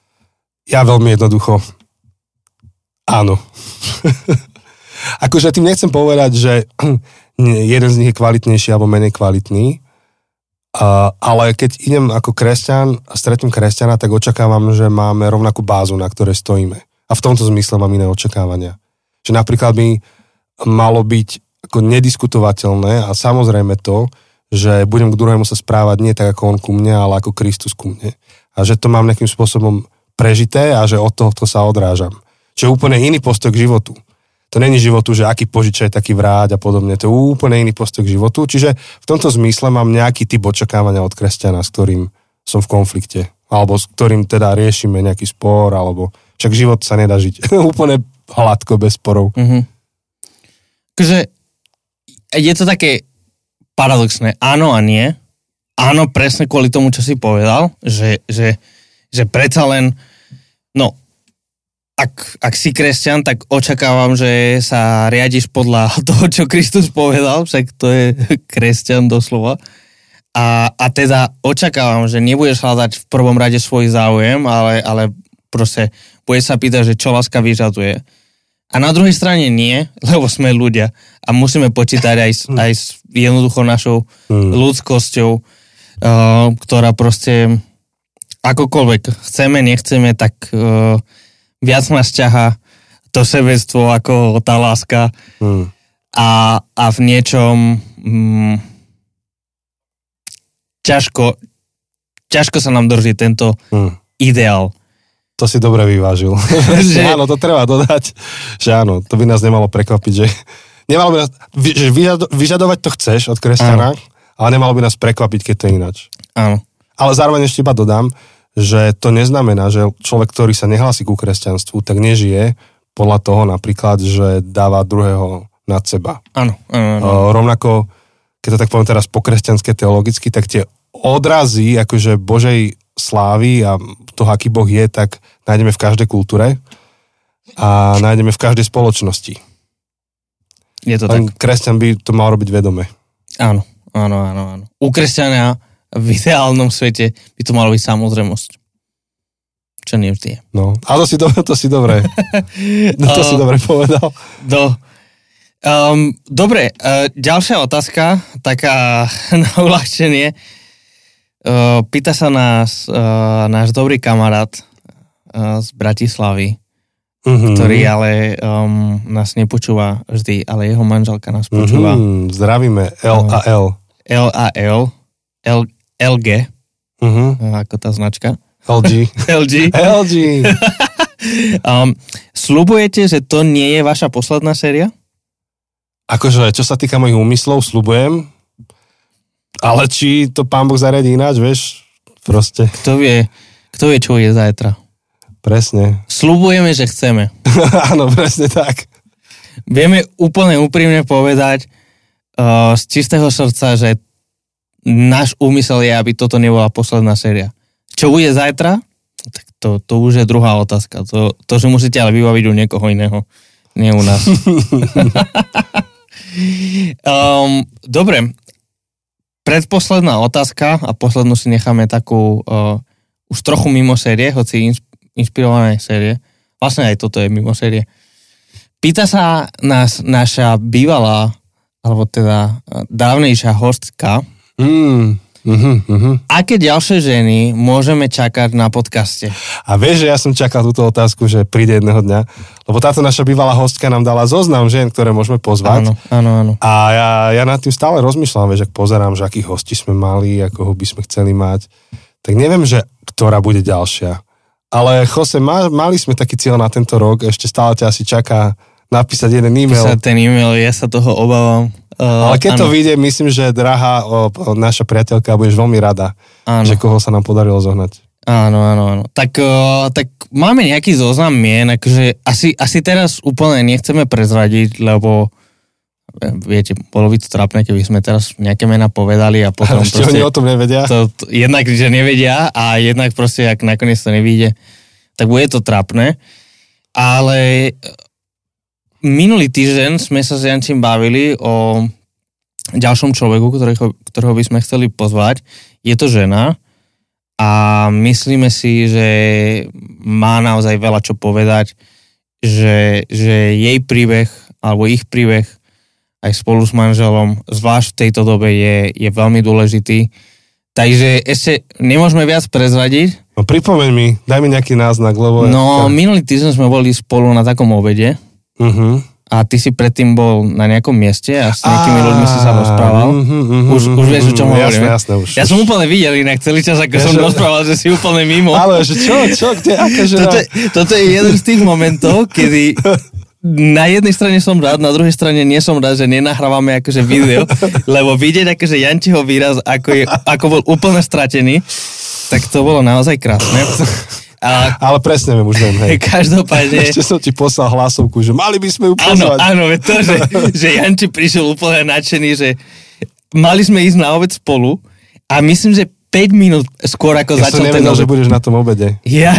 Ja veľmi jednoducho. Áno. Akože tým nechcem povedať, že jeden z nich je kvalitnejší alebo menej kvalitný, ale keď idem ako kresťan a stretím kresťana, tak očakávam, že máme rovnakú bázu, na ktorej stojíme. A v tomto zmysle mám iné očakávania. Že napríklad by malo byť ako nediskutovateľné a samozrejme to, že budem k druhému sa správať nie tak ako on ku mne, ale ako Kristus ku mne. A že to mám nejakým spôsobom prežité a že od tohto sa odrážam. Čo je úplne iný postoj k životu. To není životu, že aký požičaj, taký vráť a podobne. To je úplne iný postoj k životu. Čiže v tomto zmysle mám nejaký typ očakávania od kresťana, s ktorým som v konflikte. Alebo s ktorým teda riešime nejaký spor, alebo však život sa nedá žiť úplne hladko, bez sporov. Mm-hmm. Takže je to také paradoxné. Áno a nie. Áno, presne kvôli tomu, čo si povedal, že predsa len, no, ak si kresťan, tak očakávam, že sa riadiš podľa toho, čo Kristus povedal, však to je kresťan doslova. A teda očakávam, že nebudeš hľadať v prvom rade svoj záujem, ale proste budeš sa pýtať, že čo láska vyžaduje. A na druhej strane nie, lebo sme ľudia a musíme počítať aj s jednoducho našou ľudskosťou, ktorá proste akokoľvek chceme, nechceme, tak viac nás ťahá to sebectvo ako tá láska a v niečom ťažko sa nám drží tento ideál. To si dobre vyvážil. Že... Áno, to treba dodať. Že áno, to by nás nemalo prekvapiť, že nemalo by nás, že vyžadovať to chceš od kresťana, ale nemalo by nás prekvapiť, keď to je ináč. Áno. Ale zároveň ešte iba dodám, že to neznamená, že človek, ktorý sa nehlási ku kresťanstvu, tak nežije podľa toho napríklad, že dáva druhého nad seba. Áno. Rovnako, keď to tak poviem teraz po kresťanské teologicky, tak tie odrazy akože Božej slávy a toho, aký Boh je, tak nájdeme v každej kultúre a nájdeme v každej spoločnosti. Je to tak. Kresťan by to mal robiť vedome. Áno. U kresťana v ideálnom svete by to malo byť samozrejmosť. Čo nevždy je. No, ale to si dobre. To si dobre povedal. Dobre, ďalšia otázka, taká na uľahčenie. Pýta sa nás náš dobrý kamarát z Bratislavy, ktorý ale nás nepočúva vždy, ale jeho manželka nás počúva. Zdravíme, LG, ako tá značka. LG. Sľubujete, že to nie je vaša posledná séria? Akože, čo sa týka mojich úmyslov, sľubujem. Ale či to Pán Boh zariadí ináč, vieš, proste. Kto vie, čo je zajtra. Presne. Sľubujeme, že chceme. Áno, presne tak. Vieme úplne úprimne povedať z čistého srdca, že náš úmysel je, aby toto nebola posledná séria. Čo bude zajtra? Tak to už je druhá otázka. To že musíte ale vybaviť u niekoho iného. Nie u nás. Dobre. Predposledná otázka a poslednú si necháme takú už trochu mimo série, hoci inšpirované série. Vlastne aj toto je mimo série. Pýta sa nás naša bývalá, alebo teda dávnejšia hostka, aké ďalšie ženy môžeme čakať na podcaste? A vieš, že ja som čakal túto otázku, že príde jedného dňa, lebo táto naša bývalá hostka nám dala zoznam žien, ktoré môžeme pozvať. Áno. A ja nad tým stále rozmýšľam, vieš, ak pozerám, že akých hostí sme mali, ako ho by sme chceli mať, tak neviem, že ktorá bude ďalšia. Ale Jose, mali sme taký cieľ na tento rok, ešte stále ťa asi čaká napísať jeden e-mail. Napísať ten e-mail, ja sa toho obávam. Ale keď to vyjde, myslím, že drahá naša priateľka, budeš veľmi rada, že koho sa nám podarilo zohnať. Áno. Tak máme nejaký zoznam mien, akože asi teraz úplne nechceme prezradiť, lebo viete, bolo by to trápne, keby sme teraz nejaké mená povedali a potom ešte proste... Ešte oni o tom nevedia? Jednak, že nevedia a jednak proste, ak nakoniec to nevyjde, tak bude to trápne. Ale... Minulý týždeň sme sa s Jančím bavili o ďalšom človeku, ktorého by sme chceli pozvať. Je to žena a myslíme si, že má naozaj veľa čo povedať, že jej príbeh alebo ich príbeh aj spolu s manželom, zvlášť v tejto dobe je veľmi dôležitý. Takže ešte nemôžeme viac prezradiť. No pripomeň mi, daj mi nejaký náznak, lebo... No, minulý týždeň sme boli spolu na takom obede. A ty si predtým bol na nejakom mieste a s nejakými ľuďmi si sa rozprával. Už vieš, o čom hovorím. Jasné, ja som úplne videl inak celý čas, ako som rozprával, že si úplne mimo. Ale že čo, kde, akože... Toto je jeden z tých momentov, kedy na jednej strane som rád, na druhej strane nie som rád, že nenahrávame akože video, lebo vidieť akože Jančiho výraz, ako bol úplne stratený, tak to bolo naozaj krásne. Ale presne viem, už viem, hej. Každopádne... Ešte som ti poslal hlasovku, že mali by sme ju pozvať. Áno, to, že Janči prišiel úplne nadšený, že mali sme ísť na obed spolu a myslím, že 5 minút skôr, ako ja začal ten obed. Ja som nevedal, že budeš na tom obede. Ja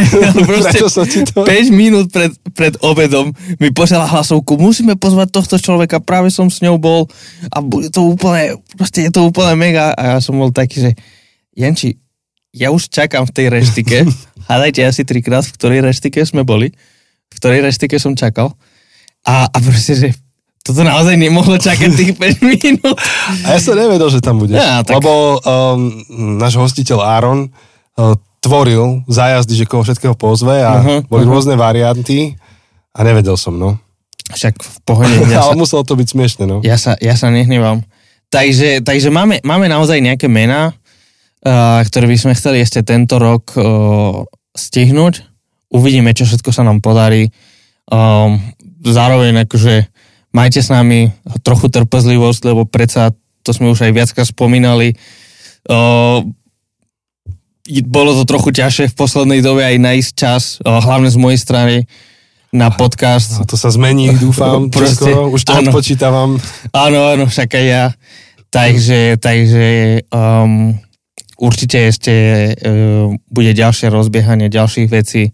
proste 5 minút pred obedom mi poslala hlasovku, musíme pozvať tohto človeka, práve som s ňou bol a bude to úplne, proste je to úplne mega. A ja som bol taký, že Janči, ja už čakám v tej reštike, hádajte asi 3-krát, v ktorej reštike sme boli, v ktorej reštike som čakal a proste, že toto naozaj nemohlo čakať tých 5 minút. A ja som nevedel, že tam budeš. Ja, tak... Lebo náš hostiteľ Áron tvoril zájazdy, že koho všetkého pozve a boli rôzne varianty a nevedel som, no. Však v pohode. Ale muselo to byť smiešne, no. Ja sa nehnevám. Takže máme naozaj nejaké mená, ktoré by sme chceli ešte tento rok stihnúť. Uvidíme, čo všetko sa nám podarí. Zároveň akože majte s nami trochu trpezlivosť, lebo predsa, to sme už aj viackrát spomínali, bolo to trochu ťažšie v poslednej dobe aj nájsť čas, hlavne z mojej strany, na podcast. To sa zmení, dúfam, proste, už to áno, odpočítavam. Áno, však aj ja. Takže určite ešte bude ďalšie rozbiehanie ďalších vecí.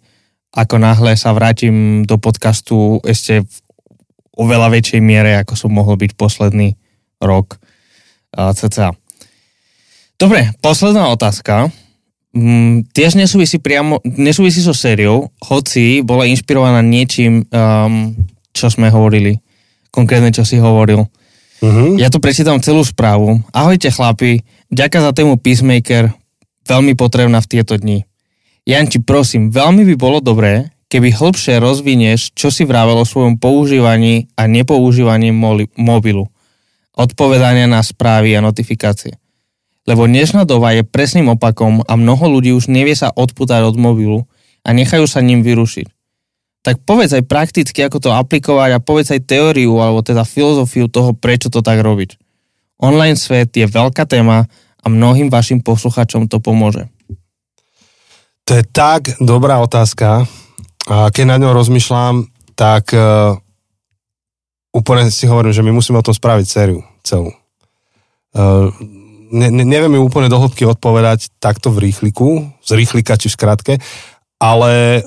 Ako náhle sa vrátim do podcastu ešte v oveľa väčšej miere, ako som mohol byť posledný rok. Cca. Dobre, posledná otázka. Tiež nesúvisí so sériou, hoci bola inšpirovaná niečím, čo sme hovorili. Konkrétne, čo si hovoril. Ja tu prečítam celú správu. Ahojte chlapi, ďakujem za tému Peacemaker, veľmi potrebná v tieto dni. Janči, prosím, veľmi by bolo dobré, keby hlbšie rozvinieš, čo si vravel o svojom používaní a nepoužívaní mobilu, odpovedania na správy a notifikácie. Lebo dnešná doba je presným opakom a mnoho ľudí už nevie sa odpútať od mobilu a nechajú sa ním vyrušiť. Tak povedz aj prakticky, ako to aplikovať a povedz aj teóriu alebo teda filozofiu toho, prečo to tak robiť. Online svet je veľká téma a mnohým vašim posluchačom to pomôže. To je tak dobrá otázka. A keď na ňom rozmýšľam, tak úplne si hovorím, že my musíme o tom spraviť sériu celú. Neviem ju úplne do hĺbky odpovedať takto v rýchliku, z rýchlika či v skratke, ale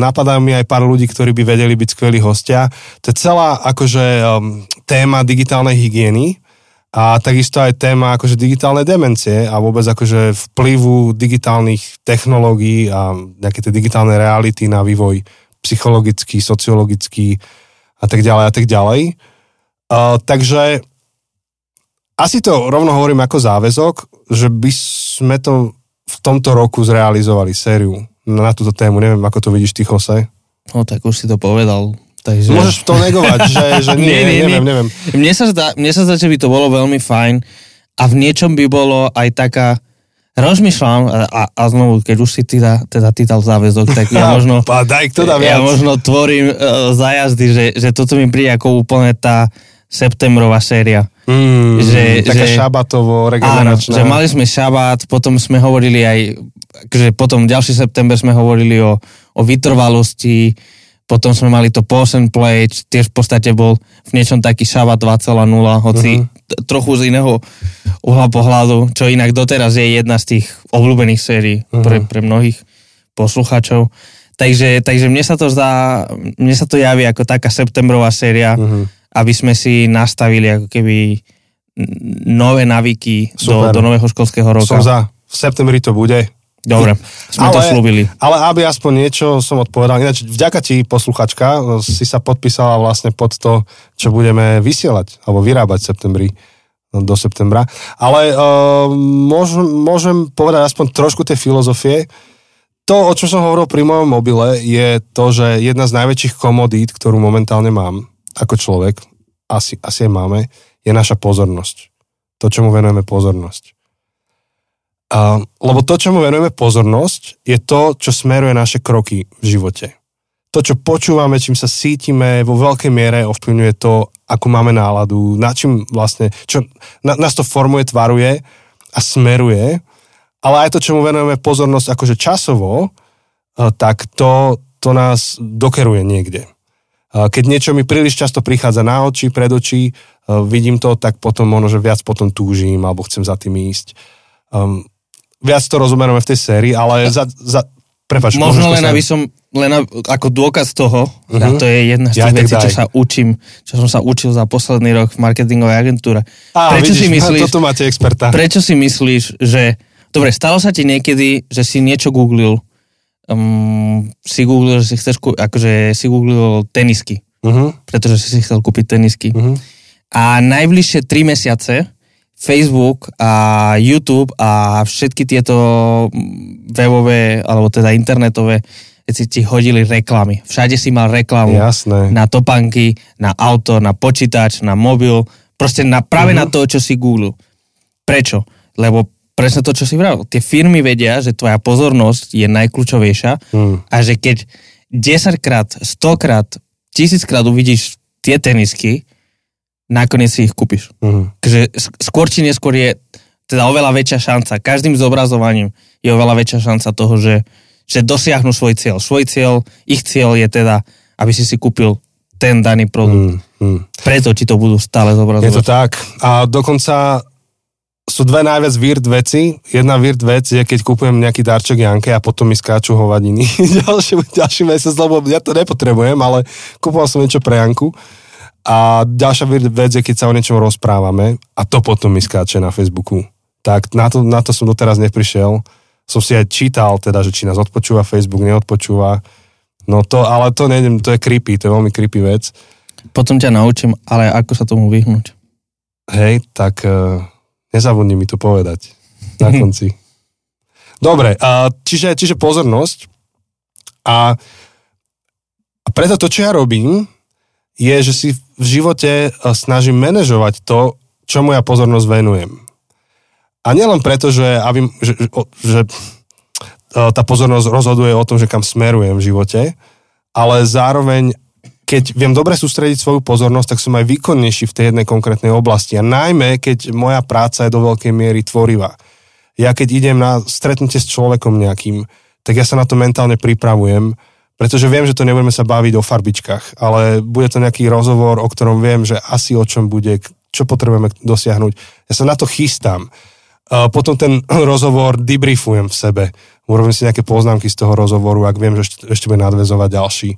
napadá mi aj pár ľudí, ktorí by vedeli byť skvelí hostia. To je celá akože téma digitálnej hygieny a takisto aj téma akože digitálnej demencie a vôbec akože vplyvu digitálnych technológií a nejaké tie digitálne reality na vývoj psychologický, sociologický a tak ďalej a tak ďalej. Takže asi to rovno hovorím ako záväzok, že by sme to v tomto roku zrealizovali sériu na túto tému. Neviem, ako to vidíš ty, Jose? No tak už si to povedal. Takže... Môžeš to negovať, že neviem. Mne sa zdá, že by to bolo veľmi fajn a v niečom by bolo aj taká, rozmýšľam a znovu, keď už si teda ty dal záväzok, tak ja možno tvorím zájazdy, že toto mi príde ako úplne tá septembrová séria. Taká šabatovo regeneračná. Áno, že mali sme šabat, potom sme hovorili aj, že potom ďalší september sme hovorili o vytrvalosti. Potom sme mali to Pause and Play, tiež v podstate bol v niečom taký šabat 2.0, hoci trochu z iného uhla pohľadu, čo inak doteraz je jedna z tých obľúbených sérií pre mnohých poslucháčov. Takže mne sa to javí ako taká septembrová séria, aby sme si nastavili ako keby nové navyky do nového školského roka. Som za, v septembri to bude. Dobre, sme to slúbili. Ale aby aspoň niečo som odpovedal. Ináč, vďaka ti, posluchačka, si sa podpísala vlastne pod to, čo budeme vysielať, alebo vyrábať v septembri, do septembra. Ale môžem povedať aspoň trošku tej filozofie. To, o čom som hovoril pri mojom mobile, je to, že jedna z najväčších komodít, ktorú momentálne mám, ako človek, asi aj máme, je naša pozornosť. To, čomu venujeme pozornosť. Lebo to, čomu venujeme pozornosť, je to, čo smeruje naše kroky v živote. To, čo počúvame, čím sa cítime, vo veľkej miere ovplyvňuje to, ako máme náladu, na čím vlastne, nás to formuje, tvaruje a smeruje, ale aj to, čomu venujeme pozornosť akože časovo, tak to nás dokeruje niekde. Keď niečo mi príliš často prichádza na oči, pred oči, vidím to, tak potom viac túžim, alebo chcem za tým ísť. viac to rozumieme v tej sérii, ale prepáč, možno len aby som, ako dôkaz toho, a to je jedna z tých vecí, čo sa učím, čo som sa učil za posledný rok v marketingovej agentúre. Prečo vidíš, si myslíš, toto máte experta. Prečo si myslíš, že, dobre, stalo sa ti niekedy, že si niečo googlil, že si chceš, akože si googlil tenisky, pretože si chcel kúpiť tenisky. A najbližšie 3 mesiace Facebook a YouTube a všetky tieto webové, alebo teda internetové, keď si ti hodili reklamy. Všade si mal reklamu. Jasné. Na topánky, na auto, na počítač, na mobil. Proste práve na to, čo si googlil. Prečo? Lebo presne to, čo si vravil. Tie firmy vedia, že tvoja pozornosť je najkľúčovejšia a že keď 10-krát, 100-krát, 1000-krát uvidíš tie tenisky, nakoniec si ich kúpiš. Takže skôr či neskôr je teda oveľa väčšia šanca. Každým zobrazovaním je oveľa väčšia šanca toho, že dosiahnu svoj cieľ. Ich cieľ je teda, aby si kúpil ten daný produkt. Preto ti to budú stále zobrazovať. Je to tak. A dokonca sú dve najviac weird veci. Jedna weird vec je, keď kúpujem nejaký darček Janke a potom mi skáču hovadiny. ďalší mesiac, lebo ja to nepotrebujem, ale kúpoval som niečo pre Janku. A ďalšia vec je, keď sa o niečom rozprávame a to potom mi skáče na Facebooku. Tak na to som doteraz neprišiel. Som si aj čítal, teda, že či nás odpočúva Facebook, neodpočúva. No to, ale to nejdem, to je creepy, to je veľmi creepy vec. Potom ťa naučím, ale ako sa tomu vyhnúť? Hej, tak nezabudni mi to povedať na konci. Dobre, čiže pozornosť. A preto to, čo ja robím, je, že si v živote snažím manažovať to, čomu ja pozornosť venujem. A nielen preto, že tá pozornosť rozhoduje o tom, že kam smerujem v živote, ale zároveň, keď viem dobre sústrediť svoju pozornosť, tak som aj výkonnejší v tej jednej konkrétnej oblasti. A najmä, keď moja práca je do veľkej miery tvorivá. Ja keď idem na stretnutie s človekom nejakým, tak ja sa na to mentálne pripravujem, pretože viem, že to nebudeme sa baviť o farbičkách, ale bude to nejaký rozhovor, o ktorom viem, že asi o čom bude, čo potrebujeme dosiahnuť. Ja sa na to chystám. Potom ten rozhovor debriefujem v sebe. Urobím si nejaké poznámky z toho rozhovoru, ak viem, že ešte bude nadväzovať ďalší.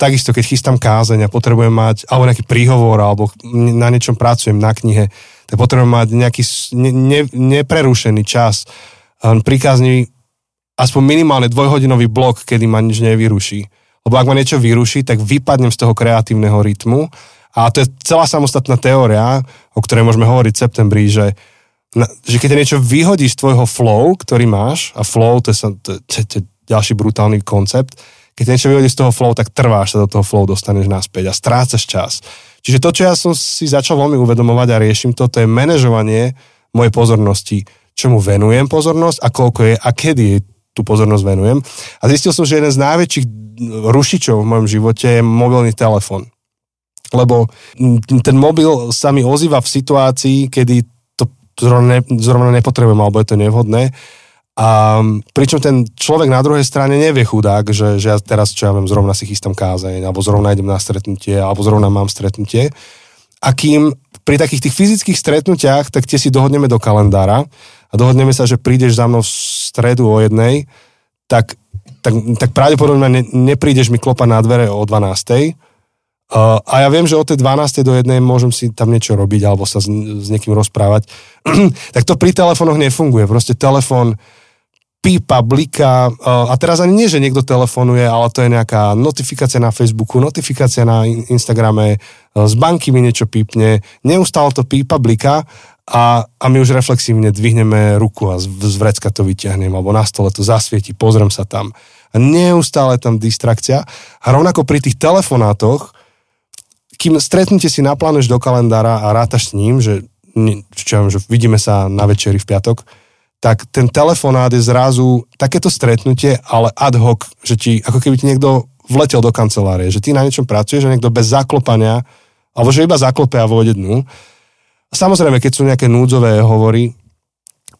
Takisto, keď chystám kázeň a potrebujem mať, alebo nejaký príhovor, alebo na niečom pracujem, na knihe, tak potrebujem mať nejaký neprerušený čas. Príkazní aspoň minimálne 2-hodinový blok, kedy ma nič nevyruší. Lebo ak ma niečo vyruší, tak vypadnem z toho kreatívneho rytmu. A to je celá samostatná teória, o ktorej môžeme hovoriť v septembri, že keď niečo vyhodí z tvojho flow, ktorý máš, a flow, to je ďalší brutálny koncept, keď niečo vyhodí z toho flow, tak trváš, sa do toho flow dostaneš naspäť a strácaš čas. Čiže to, čo ja som si začal veľmi uvedomovať a riešim to, je manažovanie mojej pozornosti. Čomu venujem pozornosť a koľko je a kedy je tú pozornosť venujem. A zistil som, že jeden z najväčších rušičov v mojom živote je mobilný telefon. Lebo ten mobil sa mi ozýva v situácii, kedy to zrovna nepotrebujem, alebo je to nevhodné. A pričom ten človek na druhej strane nevie chudák, že ja teraz, čo ja viem, zrovna si chystám kázeň, alebo zrovna idem na stretnutie, alebo zrovna mám stretnutie. A kým pri takých tých fyzických stretnutiach, tak tie si dohodneme do kalendára a dohodneme sa, že prídeš za mnou v stredu o 1:00, tak pravdepodobne neprídeš mi klopať na dvere o 12:00. A ja viem, že od tej 12:00 do 1:00 môžem si tam niečo robiť alebo sa s niekým rozprávať. Tak to pri telefónoch nefunguje. Proste telefón pípa, bliká. A teraz ani nie, že niekto telefonuje, ale to je nejaká notifikácia na Facebooku, notifikácia na Instagrame, z banky mi niečo pípne, neustále to pípa, bliká a my už reflexívne dvihneme ruku a z vrecka to vyťahnem, alebo na stole to zasvieti, pozriem sa tam. A neustále tam distrakcia. A rovnako pri tých telefonátoch, kým stretnete si naplánuješ do kalendára a rátaš s ním, že vidíme sa na večeri v piatok, tak ten telefonát je zrazu takéto stretnutie, ale ad hoc, že ti, ako keby ti niekto vletel do kancelárie, že ty na niečom pracuješ, že niekto bez zaklopania, alebo že iba zaklope a vôjde dnu. Samozrejme, keď sú nejaké núdzové hovory,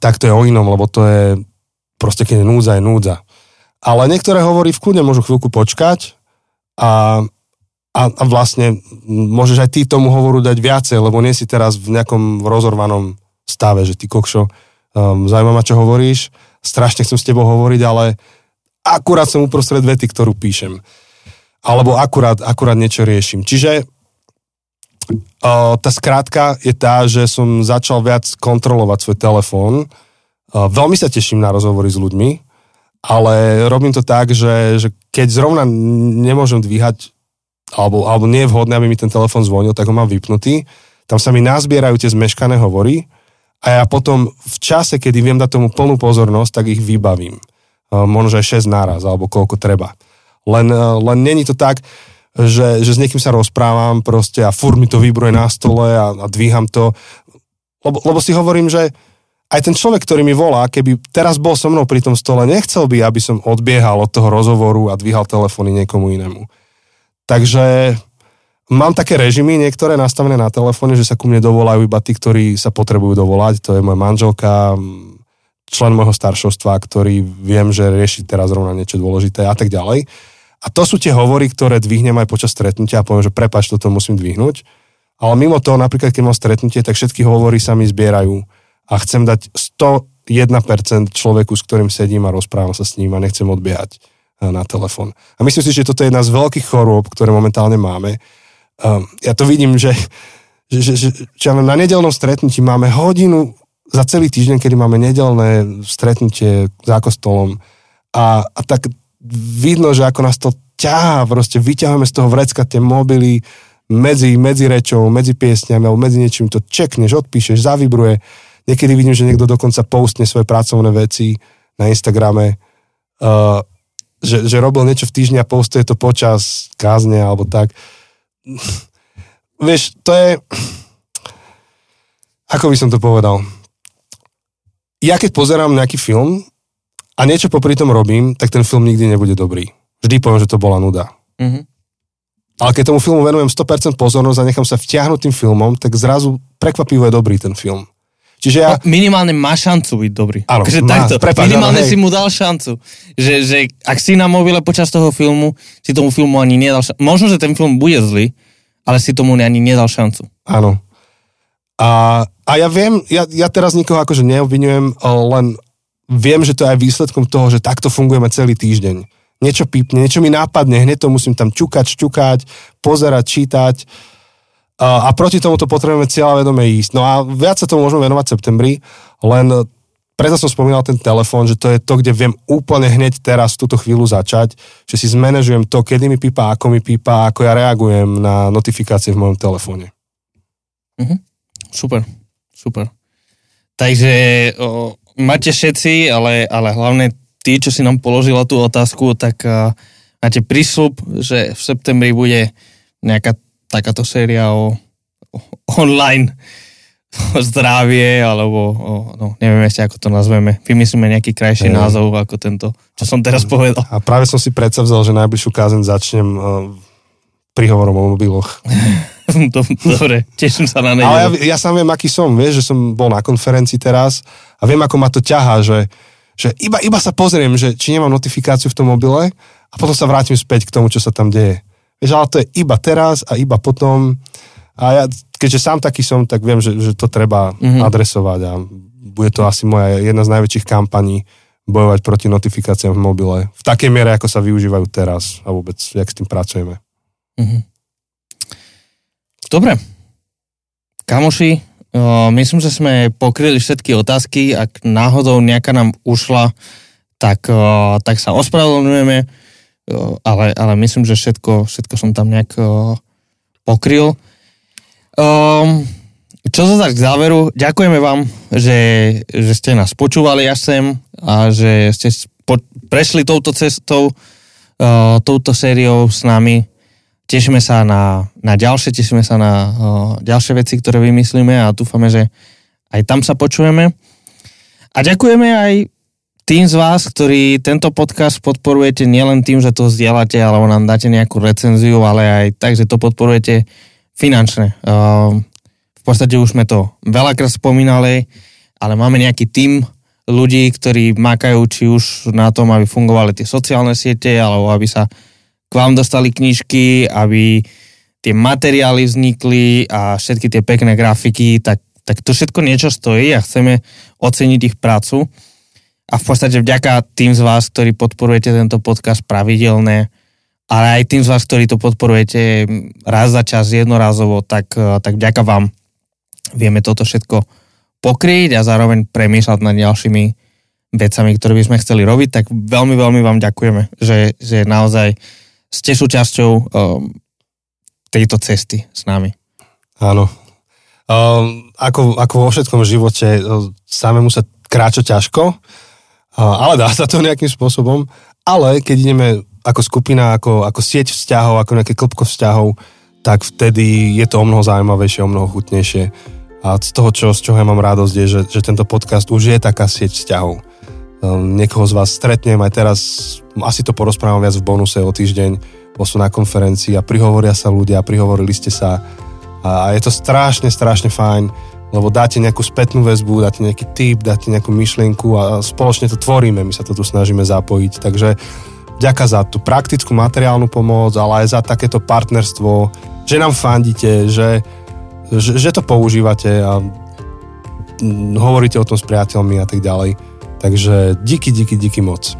tak to je o inom, lebo to je proste, keď núdza, je núdza. Ale niektoré hovory v kľude môžu chvíľku počkať a vlastne môžeš aj ty tomu hovoru dať viacej, lebo nie si teraz v nejakom rozorvanom stave, že ty kokšo, Zaujíma ma, čo hovoríš, strašne chcem s tebou hovoriť, ale akurát som uprostred vety, ktorú píšem. Alebo akurát niečo riešim. Čiže tá skrátka je tá, že som začal viac kontrolovať svoj telefón. Veľmi sa teším na rozhovory s ľuďmi, ale robím to tak, že keď zrovna nemôžem dvíhať, alebo nie je vhodné, aby mi ten telefón zvonil, tak ho mám vypnutý. Tam sa mi nazbierajú tie zmeškané hovory a ja potom v čase, kedy viem dať tomu plnú pozornosť, tak ich vybavím. Možno, že aj 6 naraz, alebo koľko treba. Len není to tak, že s niekým sa rozprávam proste a furt mi to vybruje na stole a dvíham to. Lebo si hovorím, že aj ten človek, ktorý mi volá, keby teraz bol so mnou pri tom stole, nechcel by, aby som odbiehal od toho rozhovoru a dvíhal telefóny niekomu inému. Takže mám také režimy, niektoré nastavené na telefóne, že sa ku mne dovolajú iba tí, ktorí sa potrebujú dovolať. To je moja manželka, člen môjho staršovstva, ktorý viem, že rieši teraz rovna niečo dôležité a tak ďalej. A to sú tie hovory, ktoré dvihnem aj počas stretnutia a poviem, že prepáč, toto musím dvihnúť. Ale mimo toho, napríklad, keď mám stretnutie, tak všetky hovory sa mi zbierajú a chcem dať 101% človeku, s ktorým sedím a rozprávam sa s ním a nechcem odbiehať na telefón. A myslím si, že toto je jedna z veľkých chorôb, ktoré momentálne máme. Ja to vidím, že na nedeľnom stretnutí máme hodinu za celý týždeň, kedy máme nedeľné stretnutie za kostolom a tak vidno, že ako nás to ťahá, proste vyťahujeme z toho vrecka tie mobily medzi rečou, medzi piesňami alebo medzi niečím, to čekneš, odpíšeš, zavibruje. Niekedy vidím, že niekto dokonca postne svoje pracovné veci na Instagrame, že robil niečo v týždni a postuje to počas kázne alebo tak. Vieš, to je... Ako by som to povedal... Ja keď pozerám nejaký film a niečo popri tom robím, tak ten film nikdy nebude dobrý. Vždy poviem, že to bola nuda. Mm-hmm. Ale keď tomu filmu venujem 100% pozornosť a nechám sa vtiahnuť tým filmom, tak zrazu prekvapivo je dobrý ten film. Čiže ja... Minimálne má šancu byť dobrý. Áno, minimálne si mu dal šancu. Že ak si na mobile počas toho filmu, si tomu filmu ani nedal šancu. Možno, že ten film bude zlý, ale si tomu ani nedal šancu. Áno. A ja viem, ja teraz nikoho akože neobvinujem, len viem, že to je aj výsledkom toho, že takto fungujeme celý týždeň. Niečo pípne, niečo mi nápadne, hneď to musím tam čukať, pozerať, čítať a proti tomu to potrebujeme cieľavedome ísť. No a viac sa tomu môžeme venovať v septembri, len preto som spomínal ten telefón, že to je to, kde viem úplne hneď teraz v túto chvíľu začať, že si zmanéžujem to, kedy mi pípa, ako ja reagujem na notifikácie v mojom telefóne. Mhm. Super. Takže máte všetci, ale hlavne tí, čo si nám položila tú otázku, tak máte prísľub, že v septembri bude nejaká takáto séria o online o zdravie, alebo neviem ešte, ako to nazveme. Vymyslíme nejaký krajší názov ako tento, čo som teraz povedal. A práve som si predsavzal, že najbližšiu kázeň začnem príhovorom o mobiloch. Dobre, teším sa na nej. Ale ja sám viem, aký som, vieš, že som bol na konferencii teraz a viem, ako ma to ťahá, že iba sa pozriem, že či nemám notifikáciu v tom mobile a potom sa vrátim späť k tomu, čo sa tam deje. Vieš, ale to je iba teraz a iba potom a ja, keďže sám taký som, tak viem, že to treba adresovať a bude to asi moja jedna z najväčších kampaní bojovať proti notifikáciám v mobile. V takej miere, ako sa využívajú teraz a vôbec, jak s tým pracujeme. Mhm. Dobre. Kamoši, myslím, že sme pokryli všetky otázky. Ak náhodou nejaká nám ušla, tak sa ospravedlňujeme, ale myslím, že všetko som tam nejak pokryl. Čo sa tak k záveru, ďakujeme vám, že ste nás počúvali až sem a že ste prešli touto cestou, touto sériou s nami. Tešíme sa na ďalšie, ďalšie veci, ktoré vymyslíme a dúfame, že aj tam sa počujeme. A ďakujeme aj tým z vás, ktorí tento podcast podporujete nielen tým, že to zdieľate, alebo nám dáte nejakú recenziu, ale aj tak, že to podporujete finančne. V podstate už sme to veľakrát spomínali, ale máme nejaký tím ľudí, ktorí makajú či už na tom, aby fungovali tie sociálne siete, alebo aby sa k vám dostali knižky, aby tie materiály vznikli a všetky tie pekné grafiky, tak tak to všetko niečo stojí a chceme oceniť ich prácu. A v podstate vďaka tým z vás, ktorí podporujete tento podcast pravidelne, ale aj tým z vás, ktorí to podporujete raz za čas, jednorazovo, tak vďaka vám vieme toto všetko pokryť a zároveň premýšľať nad ďalšími vecami, ktoré by sme chceli robiť. Tak veľmi, veľmi vám ďakujeme, že naozaj ste súčasťou tejto cesty s nami. Áno. Ako vo všetkom živote, samému sa kráča ťažko, ale dá sa to nejakým spôsobom. Ale keď ideme ako skupina, ako sieť vzťahov, ako nejaké klbko vzťahov, tak vtedy je to o mnoho zaujímavejšie, o mnoho chutnejšie. A z čoho ja mám radosť je, že tento podcast už je taká sieť vzťahov. Niekoho z vás stretnem aj teraz, asi to porozprávam viac v bonuse o týždeň, sú na konferencii a prihovoria sa ľudia, prihovorili ste sa a je to strašne, strašne fajn, lebo dáte nejakú spätnú väzbu, dáte nejaký tip, dáte nejakú myšlienku a spoločne to tvoríme, my sa to tu snažíme zapojiť, takže ďakujem za tú praktickú materiálnu pomoc, ale aj za takéto partnerstvo, že nám fandíte, že to používate a hovoríte o tom s priateľmi a tak ďalej. Takže díky moc.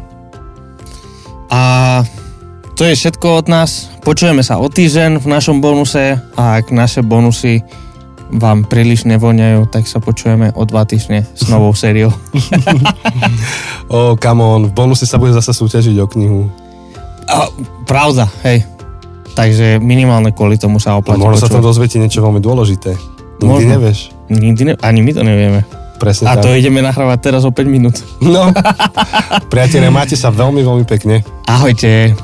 A to je všetko od nás. Počujeme sa o týždeň v našom bonuse a ak naše bonusy vám príliš nevoňajú, tak sa počujeme o 2 týždne s novou sériou. Oh, come on. V bonuse sa bude zasa súťažiť o knihu. Pravda, hej. Takže minimálne kvôli tomu sa oplatí. Možno sa tam dozviete niečo veľmi dôležité. Nikdy nevieš. Ani my to nevieme. Presne tak. A to ideme nahrávať teraz o 5 minút. No. Priatelia, máte sa veľmi, veľmi pekne. Ahojte.